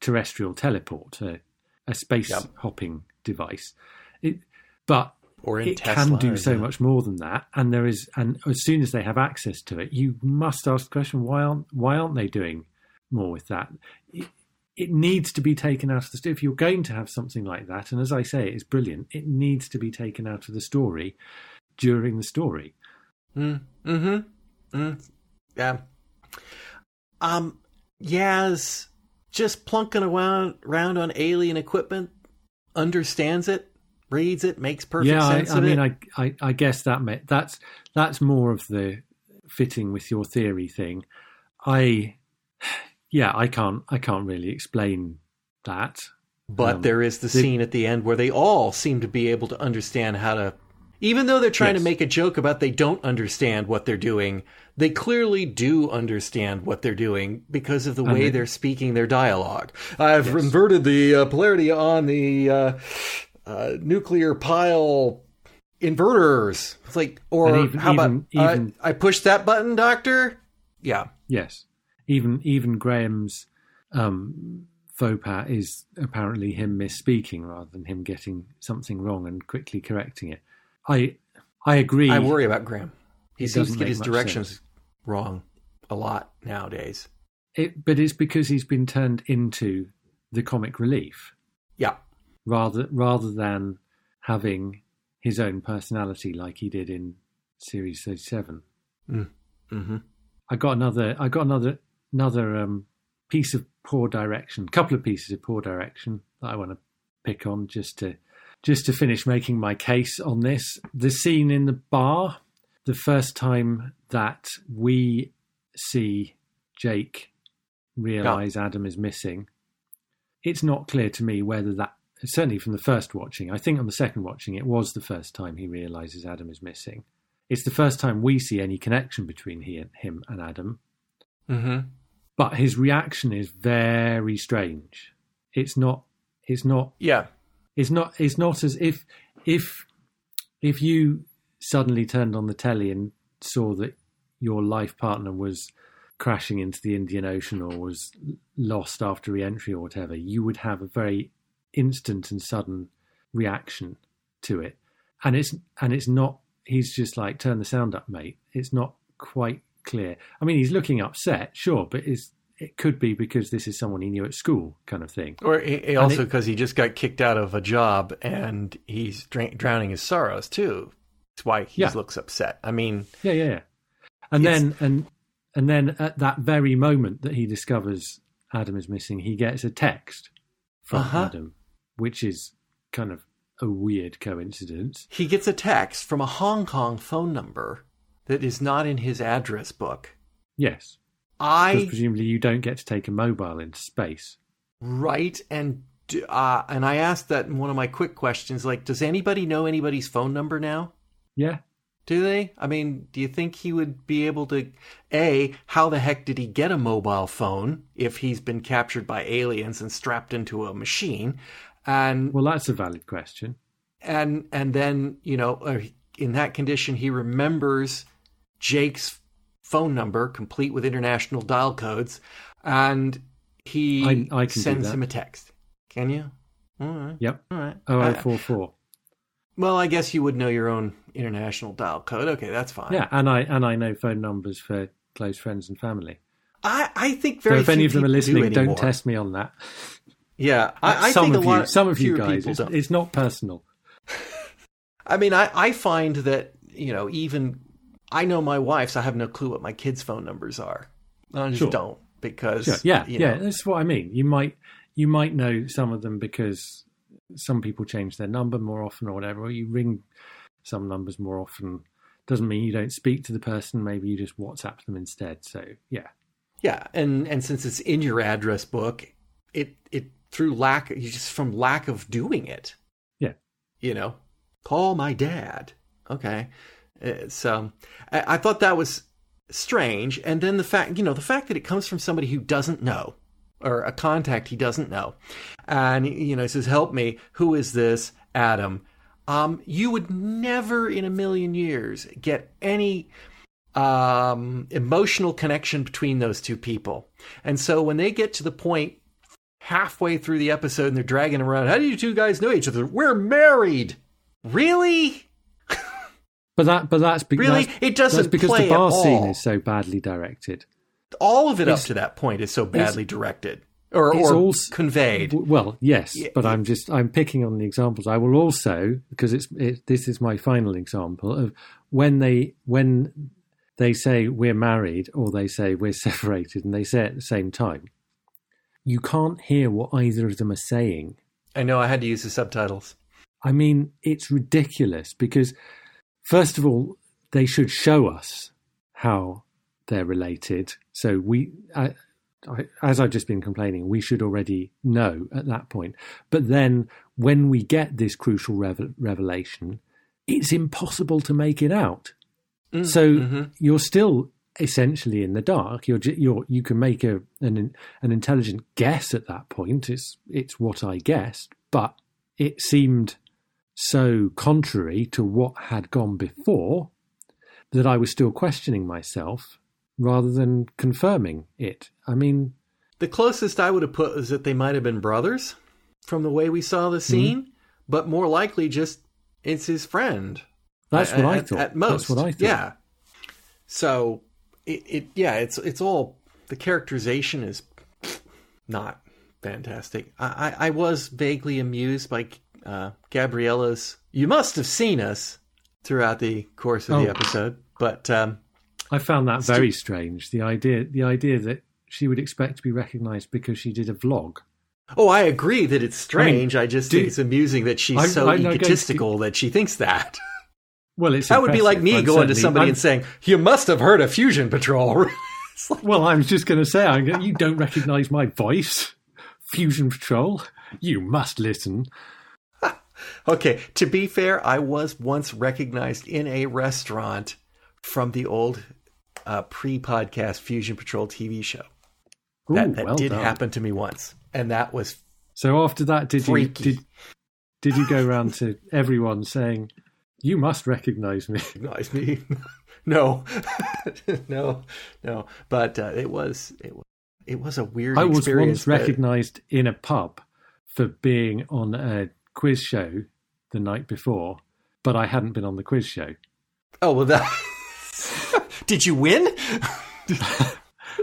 terrestrial teleport, a, a space yep. hopping device. It, but or in it Tesla, can do so that. much more than that. And there is, and as soon as they have access to it, you must ask the question, why aren't, why aren't they doing more with that? It, It needs to be taken out of the story. If you're going to have something like that, and as I say, it's brilliant, it needs to be taken out of the story during the story. Mm, mm-hmm. Mm, yeah. Um, Yaz, just plunking around, around on alien equipment, understands it, reads it, makes perfect yeah, sense I, of I mean, it. I, I, I guess that may, that's that's more of the fitting with your theory thing. I... Yeah, I can't I can't really explain that. But um, there is the, the scene at the end where they all seem to be able to understand how to... Even though they're trying yes. to make a joke about they don't understand what they're doing, they clearly do understand what they're doing because of the and way they, they're speaking their dialogue. I've yes. inverted the uh, polarity on the uh, uh, nuclear pile inverters. It's like, or even, how even, about, even, I, I pushed that button, Doctor? Yeah. Yes. Even even Graham's um, faux pas is apparently him misspeaking rather than him getting something wrong and quickly correcting it. I I agree. I worry about Graham. He seems to get his directions sense. wrong a lot nowadays. It, but it's because he's been turned into the comic relief. Yeah. Rather rather than having his own personality like he did in Series thirty-seven. Mm. Mm-hmm. I got another. I got another. Another um, piece of poor direction, couple of pieces of poor direction that I want to pick on just to just to finish making my case on this. The scene in the bar, the first time that we see Jake realise yeah. Adam is missing, it's not clear to me whether that, certainly from the first watching, I think on the second watching it was the first time he realises Adam is missing. It's the first time we see any connection between he and, him and Adam. Mm-hmm. But his reaction is very strange. It's not. It's not. Yeah. It's not. It's not as if if if you suddenly turned on the telly and saw that your life partner was crashing into the Indian Ocean or was lost after re-entry or whatever, you would have a very instant and sudden reaction to it. And it's and it's not. He's just like, turn the sound up, mate. It's not quite clear. I mean, he's looking upset, sure, but it's, it could be because this is someone he knew at school, kind of thing. Or it, it also because he just got kicked out of a job and he's dr- drowning his sorrows too. That's why he yeah. looks upset. I mean, yeah, yeah, yeah. And then and and then at that very moment that he discovers Adam is missing, he gets a text from uh-huh. Adam, which is kind of a weird coincidence. He gets a text from a Hong Kong phone number that is not in his address book. Yes. I... Because presumably you don't get to take a mobile into space. Right. And uh, and I asked that in one of my quick questions, like, does anybody know anybody's phone number now? Yeah. Do they? I mean, do you think he would be able to... A, how the heck did he get a mobile phone if he's been captured by aliens and strapped into a machine? And well, that's a valid question. And, and then, you know, in that condition, he remembers Jake's phone number, complete with international dial codes, and he I, I sends him a text. Can you? All right. Yep. All right. oh oh four four. Well, I guess you would know your own international dial code. Okay, that's fine. Yeah, and I and I know phone numbers for close friends and family. I, I think very. So if few any of them are listening, do don't test me on that. Yeah, I, I some think of a lot you, some of you guys. It's, it's not personal. I mean, I, I find that, you know, even. I know my wife's. I have no clue what my kids' phone numbers are. I just sure. don't because sure. yeah, you know. yeah. That's what I mean. You might you might know some of them because some people change their number more often or whatever. Or you ring some numbers more often. Doesn't mean you don't speak to the person. Maybe you just WhatsApp them instead. So, yeah. Yeah, and, and since it's in your address book, it it through lack, you just from lack of doing it. Yeah. You know, call my dad. Okay. So I, I thought that was strange. And then the fact, you know, the fact that it comes from somebody who doesn't know, or a contact he doesn't know. And, you know, he says, help me. Who is this? Adam. Um, you would never in a million years get any um, emotional connection between those two people. And so when they get to the point halfway through the episode and they're dragging around, how do you two guys know each other? We're married. Really? But that, but that's because really that's, it doesn't. That's because play the bar scene is so badly directed. All of it it's, up to that point is so badly directed, or, or also, conveyed. Well, yes, yeah, but yeah. I'm just I'm picking on the examples. I will also, because it's it, this is my final example of when they when they say we're married or they say we're separated, and they say it at the same time. You can't hear what either of them are saying. I know. I had to use the subtitles. I mean, it's ridiculous because. First of all, they should show us how they're related. So we, I, I, as I've just been complaining, we should already know at that point. But then when we get this crucial revel- revelation, it's impossible to make it out. Mm, so mm-hmm. You're still essentially in the dark. You're, you're, you can make a, an, an intelligent guess at that point. It's, it's what I guessed, but it seemed so contrary to what had gone before that I was still questioning myself rather than confirming it. I mean... The closest I would have put is that they might have been brothers from the way we saw the scene, mm-hmm. but more likely just it's his friend. That's at, what I at, thought. At most. That's what I thought. Yeah. So, it, it yeah, it's it's all... The characterization is not fantastic. I, I, I was vaguely amused by... Uh, Gabriella's, you must have seen us throughout the course of oh. the episode, but um, I found that very st- strange. The idea, the idea that she would expect to be recognised because she did a vlog. Oh, I agree that it's strange. I, mean, I just do, think it's amusing that she's I'm, so I'm egotistical to... that she thinks that. Well, it's that would be like me I'm going to somebody I'm... and saying, "You must have heard of Fusion Patrol." It's like... Well, I'm just going to say, I'm gonna, you don't recognise my voice, Fusion Patrol. You must listen. Okay, to be fair, I was once recognized in a restaurant from the old uh, pre-podcast Fusion Patrol T V show. Ooh, that that well did done. happen to me once, and that was so. After that, did freaky. you did, did you go around to everyone saying, "You must recognize me"? Recognize me? No, no, no. But uh, it was it was it was a weird. I was experience, once but... recognized in a pub for being on a. quiz show the night before, but I hadn't been on the quiz show. Oh, well, that... Did you win?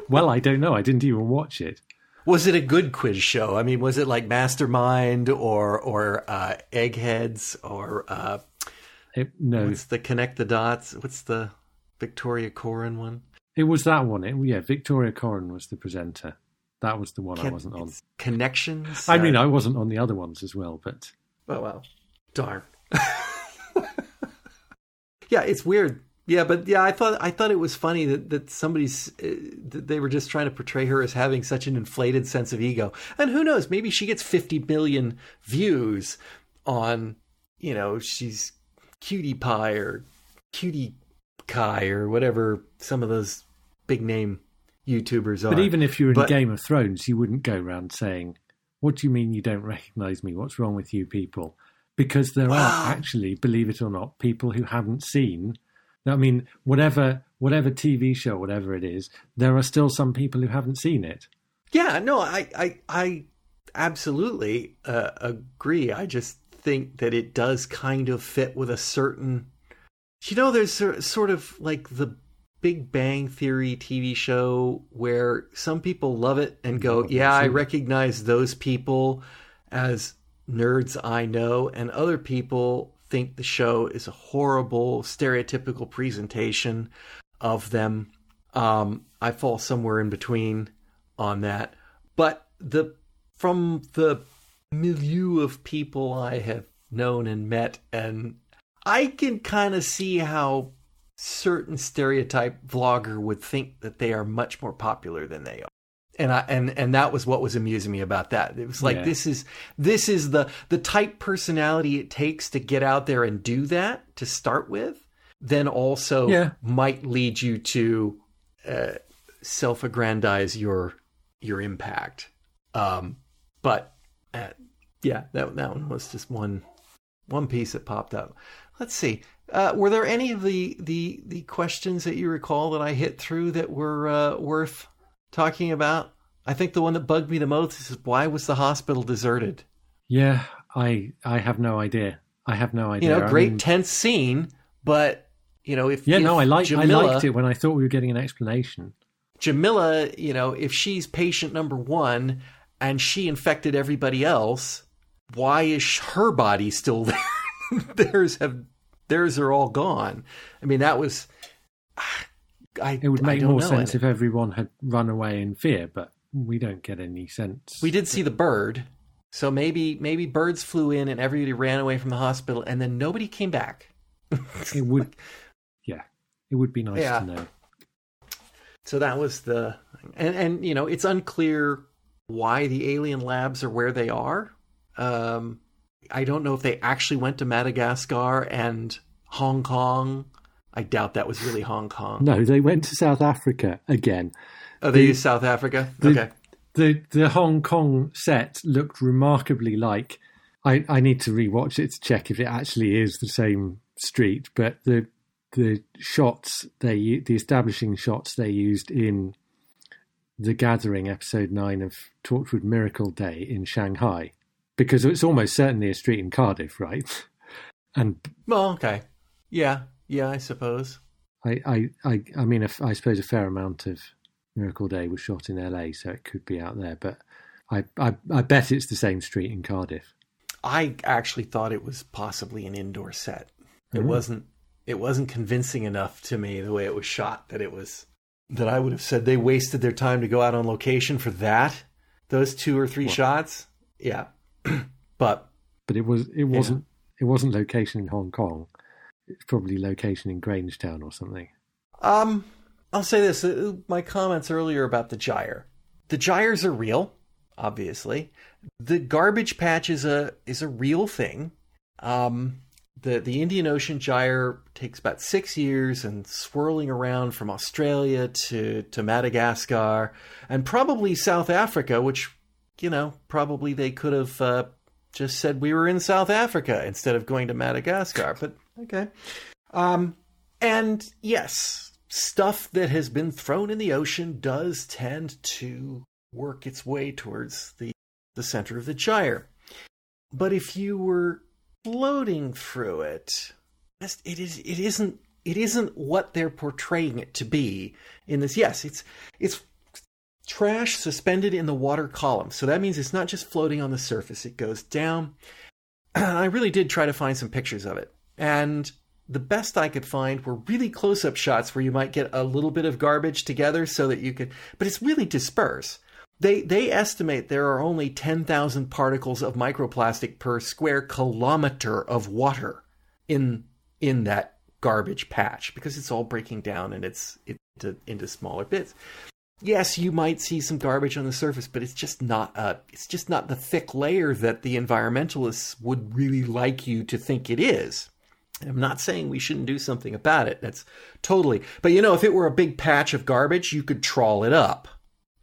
Well, I don't know. I didn't even watch it. Was it a good quiz show? I mean, was it like Mastermind or or uh, Eggheads or... Uh, it, no. What's the Connect the Dots? What's the Victoria Corin one? It was that one. It, yeah, Victoria Corin was the presenter. That was the one Can, I wasn't on. Connections? I uh, mean, I wasn't on the other ones as well, but... Oh, well. Darn. Yeah, it's weird. Yeah, but yeah, I thought I thought it was funny that, that somebody's... Uh, they were just trying to portray her as having such an inflated sense of ego. And who knows, maybe she gets fifty million views on, you know, she's Cutie Pie or Cutie Kai or whatever some of those big name YouTubers are. But even if you were in but, Game of Thrones, you wouldn't go around saying... What do you mean you don't recognize me? What's wrong with you people? Because there wow. are actually, believe it or not, people who haven't seen. I mean, whatever whatever T V show, whatever it is, there are still some people who haven't seen it. Yeah, no, I I, I absolutely uh, agree. I just think that it does kind of fit with a certain... You know, there's sort of like the Big Bang Theory T V show where some people love it and go, yeah, I recognize those people as nerds I know, and other people think the show is a horrible, stereotypical presentation of them. Um, I fall somewhere in between on that. But the from the milieu of people I have known and met and I can kind of see how certain stereotype vlogger would think that they are much more popular than they are. And I, and, and that was what was amusing me about that. It was like, yeah. this is, this is the, the type personality it takes to get out there and do that to start with. Then also yeah. might lead you to uh, self-aggrandize your, your impact. Um, but uh, yeah, that, that one was just one, one piece that popped up. Let's see. Uh, were there any of the, the, the questions that you recall that I hit through that were uh, worth talking about? I think the one that bugged me the most is, why was the hospital deserted? Yeah, I I have no idea. I have no idea. You know, great I mean, tense scene, but you know, if yeah, if no, I liked Jamila, I liked it when I thought we were getting an explanation. Jamila, you know, if she's patient number one and she infected everybody else, why is her body still there? theirs have theirs are all gone. I mean, that was. I, it would make more sense it. if everyone had run away in fear, but we don't get any sense. We did see the bird, so maybe maybe birds flew in and everybody ran away from the hospital, and then nobody came back. It would, like, yeah, it would be nice yeah. to know. So that was the, and and you know, it's unclear why the alien labs are where they are. Um, I don't know if they actually went to Madagascar and Hong Kong. I doubt that was really Hong Kong. No, they went to South Africa again. Oh, they the, used South Africa? The, okay. The the Hong Kong set looked remarkably like... I, I need to rewatch it to check if it actually is the same street, but the the shots, they the establishing shots they used in The Gathering, episode nine of Torchwood Miracle Day in Shanghai, because it's almost certainly a street in Cardiff, right? And well, okay. Yeah. Yeah, I suppose. I, I, I, I mean, I suppose a fair amount of Miracle Day was shot in L A, so it could be out there. But I, I, I bet it's the same street in Cardiff. I actually thought it was possibly an indoor set. It mm-hmm. wasn't. It wasn't convincing enough to me the way it was shot that it was that I would have said they wasted their time to go out on location for that. Those two or three what? shots. Yeah, but but it was it wasn't yeah. it wasn't location in Hong Kong. It's probably location in Grangetown or something. Um, I'll say this. Uh, my comments earlier about the gyre. The gyres are real, obviously. The garbage patch is a is a real thing. Um, the, the Indian Ocean gyre takes about six years and swirling around from Australia to, to Madagascar and probably South Africa, which, you know, probably they could have uh, just said we were in South Africa instead of going to Madagascar. But... Okay. Um, and yes, stuff that has been thrown in the ocean does tend to work its way towards the, the center of the gyre. But if you were floating through it, it is it isn't it isn't what they're portraying it to be in this. Yes, it's it's trash suspended in the water column. So that means it's not just floating on the surface, it goes down. I really did try to find some pictures of it. And the best I could find were really close-up shots where you might get a little bit of garbage together so that you could... But it's really dispersed. They they estimate there are only ten thousand particles of microplastic per square kilometer of water in in that garbage patch because it's all breaking down and it's it, into, into smaller bits. Yes, you might see some garbage on the surface, but it's just not a, it's just not the thick layer that the environmentalists would really like you to think it is. I'm not saying we shouldn't do something about it. That's totally. But, you know, if it were a big patch of garbage, you could trawl it up,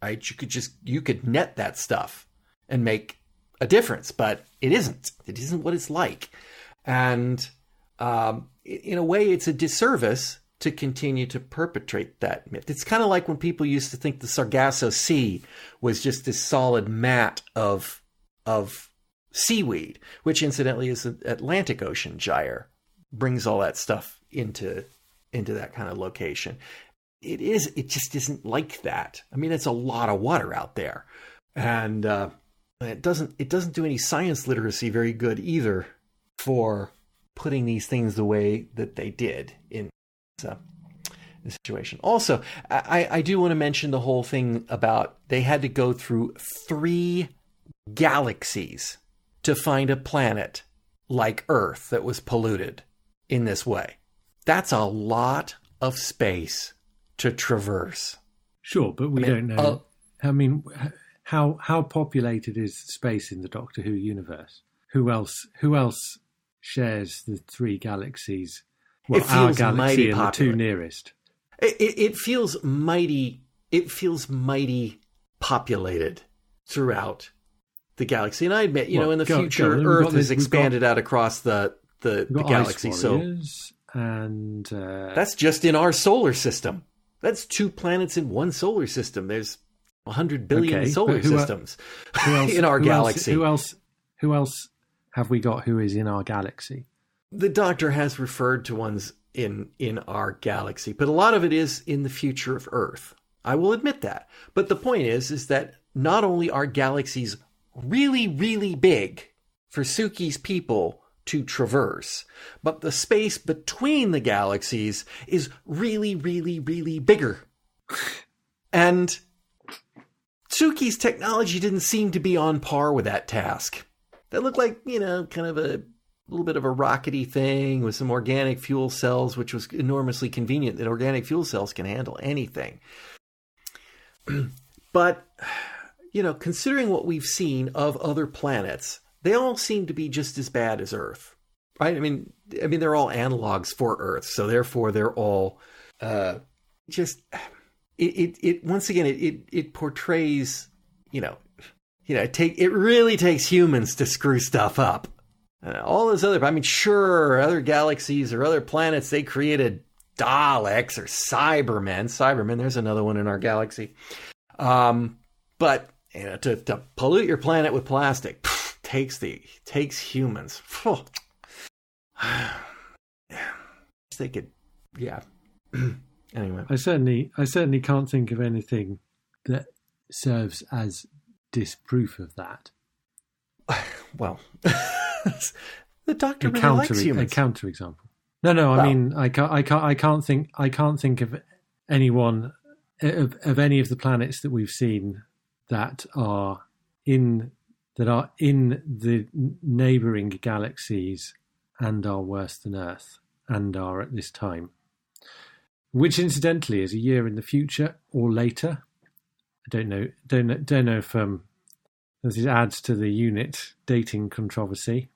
right? You could just, you could net that stuff and make a difference. But it isn't. It isn't what it's like. And um, in a way, it's a disservice to continue to perpetrate that myth. It's kind of like when people used to think the Sargasso Sea was just this solid mat of of seaweed, which incidentally is the Atlantic Ocean gyre. Brings all that stuff into into that kind of location. It is. It just isn't like that. I mean, it's a lot of water out there, and uh, it doesn't. It doesn't do any science literacy very good either for putting these things the way that they did in this, uh, this situation. Also, I, I do want to mention the whole thing about they had to go through three galaxies to find a planet like Earth that was polluted. in this way. That's a lot of space to traverse. Sure, but we I mean, don't know. Uh, I mean, how how populated is space in the Doctor Who universe? Who else? Who else shares the three galaxies? Well, our galaxy and the two nearest. It, it, it feels mighty. It feels mighty populated throughout the galaxy, and I admit, you well, know, in the go, future, go, Earth is expanded got, out across the the, the galaxy. So, and uh, that's just in our solar system. That's two planets in one solar system. There's one hundred billion okay, solar who, systems who else, in our who galaxy. Else, who else? Who else have we got? Who is in our galaxy? The Doctor has referred to ones in in our galaxy, but a lot of it is in the future of Earth. I will admit that. But the point is, is that not only are galaxies really, really big for Suki's people to traverse, but the space between the galaxies is really, really, really bigger. And Suki's technology didn't seem to be on par with that task. That looked like, you know, kind of a little bit of a rockety thing with some organic fuel cells, which was enormously convenient that organic fuel cells can handle anything. But, you know, considering what we've seen of other planets, they all seem to be just as bad as Earth, right? I mean, I mean, they're all analogs for Earth, so therefore they're all uh, just. It, it, it once again, it, it it portrays, you know, you know, it take it really takes humans to screw stuff up. And all those other, I mean, sure, other galaxies or other planets, they created Daleks or Cybermen. Cybermen, there's another one in our galaxy. Um, but you know, to, to pollute your planet with plastic pff, takes the takes humans. They could, yeah. Anyway, I certainly, I certainly can't think of anything that serves as disproof of that. Well, the Doctor really likes humans. A counterexample. No, no, I well, mean, I can't, I can't, I can't think, I can't think of anyone of, of any of the planets that we've seen that are in that are in the neighbouring galaxies and are worse than Earth and are at this time. Which, incidentally, is a year in the future or later. I don't know. Don't don't know if um, this adds to the unit dating controversy.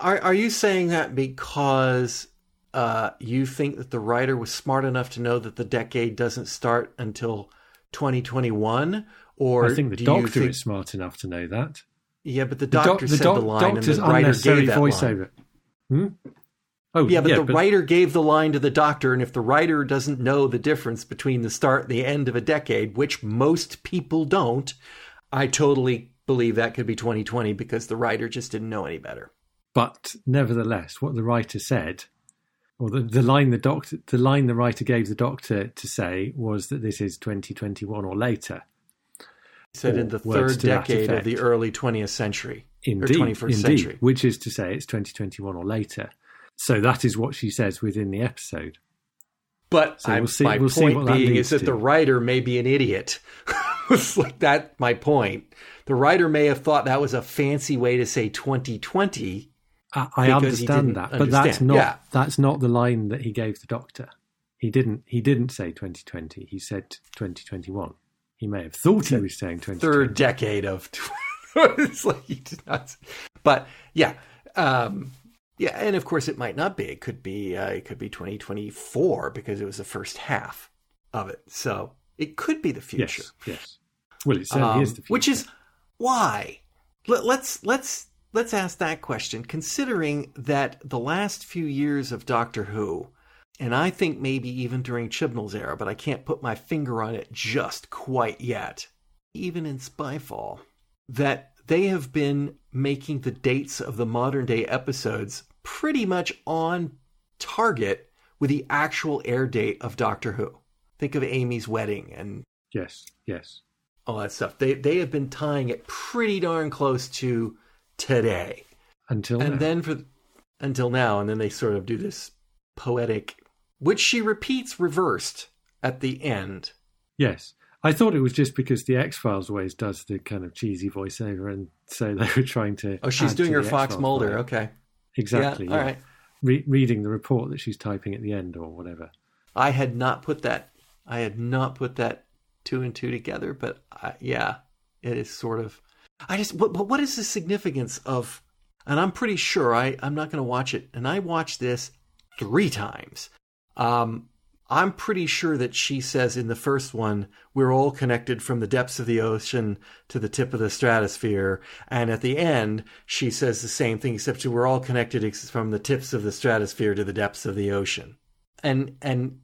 Are are you saying that because uh, you think that the writer was smart enough to know that the decade doesn't start until twenty twenty-one? Or I think the do Doctor you think... is smart enough to know that. Yeah, but the, the Doctor doc- said the, doc- the line, and the writer gave that voiceover. Line. Hmm? Oh, yeah, but yeah, the but... writer gave the line to the Doctor, and if the writer doesn't know the difference between the start and the end of a decade, which most people don't, I totally believe that could be twenty twenty because the writer just didn't know any better. But nevertheless, what the writer said, or the, the line the doctor, the line the writer gave the Doctor to say was that this is twenty twenty-one or later. He said in the third decade of the early twentieth century, indeed, or twenty-first indeed, century. Which is to say it's twenty twenty-one or later. So that is what she says within the episode. But so we'll see, my we'll point see what being that is that to. The writer may be an idiot. It's like that. My point. The writer may have thought that was a fancy way to say twenty twenty. I, I understand that, but understand. that's not yeah. that's not the line that he gave the Doctor. He didn't. He didn't say twenty twenty. He said twenty twenty-one. He may have thought he was saying twenty twenty. Third decade of. It's like he did not. But yeah. Um, Yeah, and of course it might not be. It could be uh, it could be twenty twenty-four because it was the first half of it. So it could be the future. Yes, yes. Well, it certainly um, is the future. Which is why. Let, let's let's let's ask that question. Considering that the last few years of Doctor Who, and I think maybe even during Chibnall's era, but I can't put my finger on it just quite yet, even in Spyfall, that they have been making the dates of the modern day episodes pretty much on target with the actual air date of Doctor Who. Think of Amy's wedding and yes, yes, all that stuff. They they have been tying it pretty darn close to today until and now. then for until now, and then they sort of do this poetic, which she repeats reversed at the end. Yes. I thought it was just because the X-Files always does the kind of cheesy voiceover, and so they were trying to. Oh, she's doing her Fox Mulder. Okay, exactly. Yeah, yeah. All right, re- reading the report that she's typing at the end or whatever. I had not put that. I had not put that two and two together, but I, yeah, it is sort of. I just. But what, what is the significance of? And I'm pretty sure I, I'm not going to watch it. And I watched this three times. Um, I'm pretty sure that she says in the first one, we're all connected from the depths of the ocean to the tip of the stratosphere. And at the end, she says the same thing, except we're all connected from the tips of the stratosphere to the depths of the ocean. And and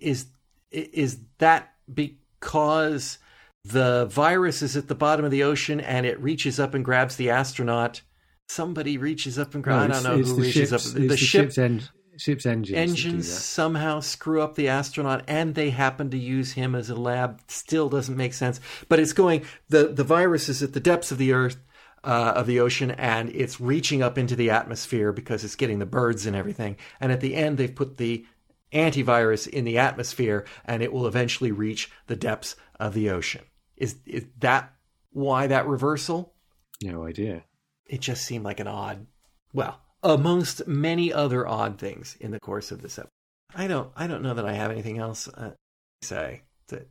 is is that because the virus is at the bottom of the ocean and it reaches up and grabs the astronaut? Somebody reaches up and grabs. No, I don't know who the reaches ships, up. The, the ship, ship's end. Ship's engines, engines somehow screw up the astronaut, and they happen to use him as a lab. Still doesn't make sense. But it's going, the, the virus is at the depths of the earth, uh, of the ocean, and it's reaching up into the atmosphere because it's getting the birds and everything. And at the end, they've put the antivirus in the atmosphere, and it will eventually reach the depths of the ocean. Is, is that why that reversal? No idea. It just seemed like an odd, well... amongst many other odd things in the course of this episode. I don't I don't know that I have anything else uh, to say. That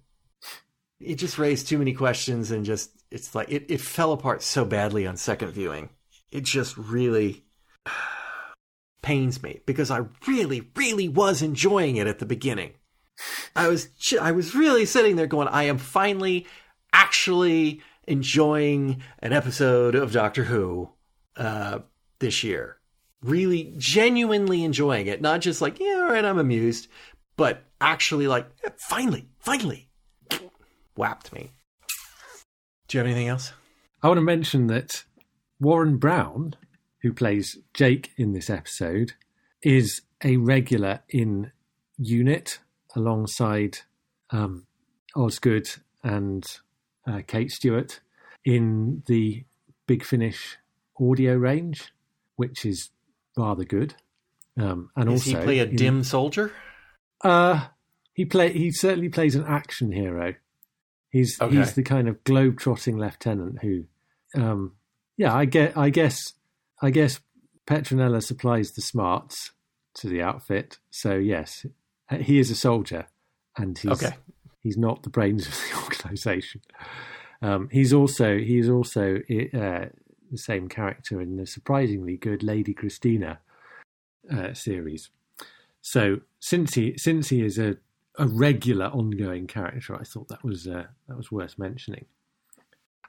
it just raised too many questions, and just it's like it, it fell apart so badly on second viewing. It just really pains me because I really, really was enjoying it at the beginning. I was I was really sitting there going, I am finally actually enjoying an episode of Doctor Who uh, this year. Really genuinely enjoying it, not just like, yeah, all right, I'm amused, but actually like, yeah, finally, finally, whapped me. Do you have anything else? I want to mention that Warren Brown, who plays Jake in this episode, is a regular in Unit alongside um, Osgood and uh, Kate Stewart in the Big Finish audio range, which is rather good, um, and Does also does he play a dim know, soldier? Uh, he play he certainly plays an action hero. He's okay. He's the kind of globe-trotting lieutenant who, um, yeah, I get I guess I guess Petronella supplies the smarts to the outfit, so yes, he is a soldier, and he's okay. He's not the brains of the organisation. Um, he's also he's also. Uh, the same character in the surprisingly good Lady Christina uh, series. So since he since he is a, a regular ongoing character, I thought that was uh, that was worth mentioning.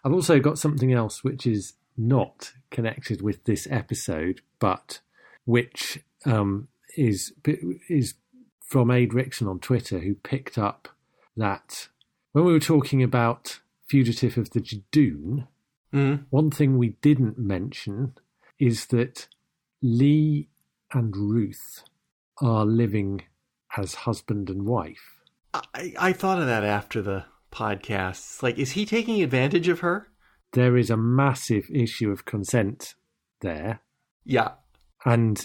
I've also got something else which is not connected with this episode, but which um, is is from Aid Rickson on Twitter, who picked up that when we were talking about Fugitive of the Jadoon. Mm. One thing we didn't mention is that Lee and Ruth are living as husband and wife. I, I thought of that after the podcast. Like, is he taking advantage of her? There is a massive issue of consent there. Yeah. And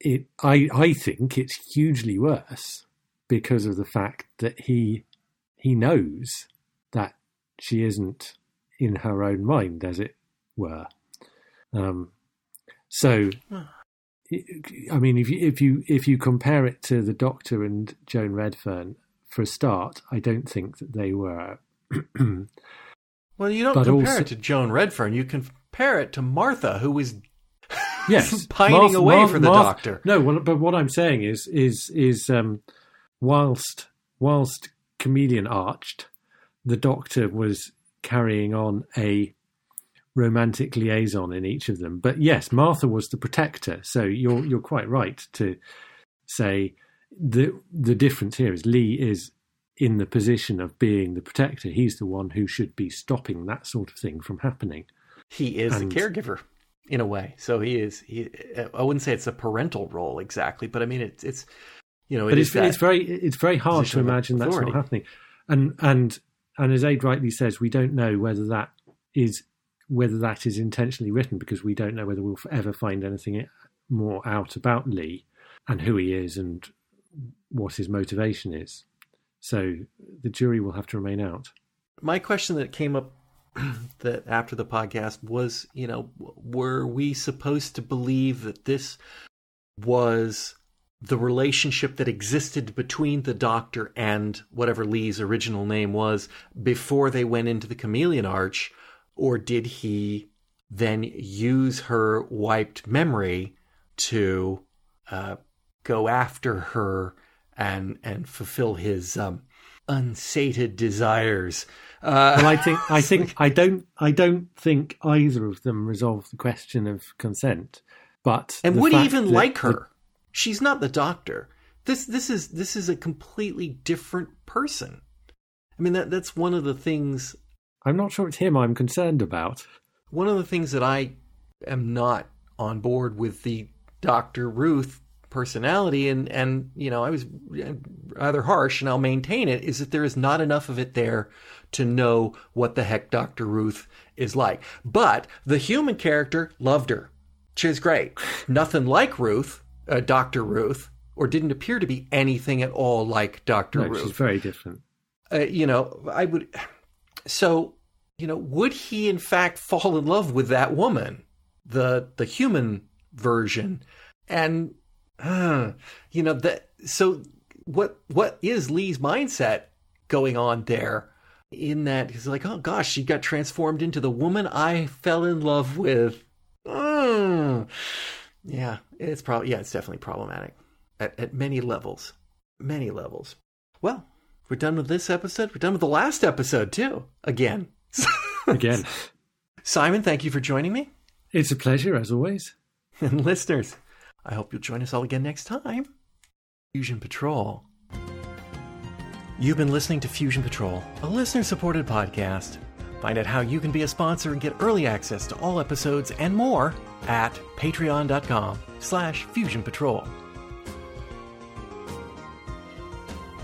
it, I, I think it's hugely worse because of the fact that he, he knows that she isn't in her own mind, as it were. Um, so, I mean, if you if you if you compare it to the Doctor and Joan Redfern, for a start, I don't think that they were. Well, you don't but compare also, it to Joan Redfern. You compare it to Martha, who is yes, pining Martha, away Martha, for the Martha, Doctor. No, well, but what I'm saying is is is um, whilst whilst Chameleon arched, the Doctor was carrying on a romantic liaison in each of them. But yes, Martha was the protector. So you're you're quite right to say the the difference here is Lee is in the position of being the protector. He's the one who should be stopping that sort of thing from happening. He is and, the caregiver in a way. So he is. He, I wouldn't say it's a parental role exactly, but I mean it's it's you know. It but is it's it's very it's very hard to imagine that's not happening. And and. And as Aid rightly says, we don't know whether that is whether that is intentionally written, because we don't know whether we'll ever find anything more out about Lee and who he is and what his motivation is. So the jury will have to remain out. My question that came up that after the podcast was, you know, were we supposed to believe that this was the relationship that existed between the Doctor and whatever Lee's original name was before they went into the Chameleon Arch, or did he then use her wiped memory to uh, go after her and and fulfill his um, unsated desires? Uh, well, I think I think I don't I don't think either of them resolve the question of consent. But and would he even like her? The, She's not the Doctor. This this is this is a completely different person. I mean, that that's one of the things. I'm not sure it's him I'm concerned about. One of the things that I am not on board with the Doctor Ruth personality, and, and you know, I was rather harsh, and I'll maintain it, is that there is not enough of it there to know what the heck Doctor Ruth is like. But the human character loved her. She's great. Nothing like Ruth. Uh, Doctor Ruth, or didn't appear to be anything at all like Doctor no, Ruth. She's very different. Uh, you know, I would... So, you know, would he in fact fall in love with that woman, the the human version? And, uh, you know, that. so what what is Lee's mindset going on there in that he's like, oh gosh, she got transformed into the woman I fell in love with. Mm. Yeah, it's probably yeah, it's definitely problematic at, at many levels, many levels. Well, we're done with this episode. We're done with the last episode too. Again, again. Simon, thank you for joining me. It's a pleasure as always. And listeners, I hope you'll join us all again next time. Fusion Patrol. You've been listening to Fusion Patrol, a listener-supported podcast. Find out how you can be a sponsor and get early access to all episodes and more at patreon.com slash Fusion Patrol.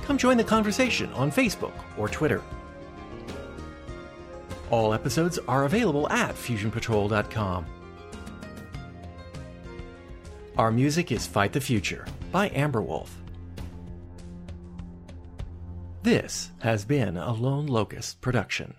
Come join the conversation on Facebook or Twitter. All episodes are available at fusion patrol dot com. Our music is Fight the Future by Amberwolf. This has been a Lone Locust production.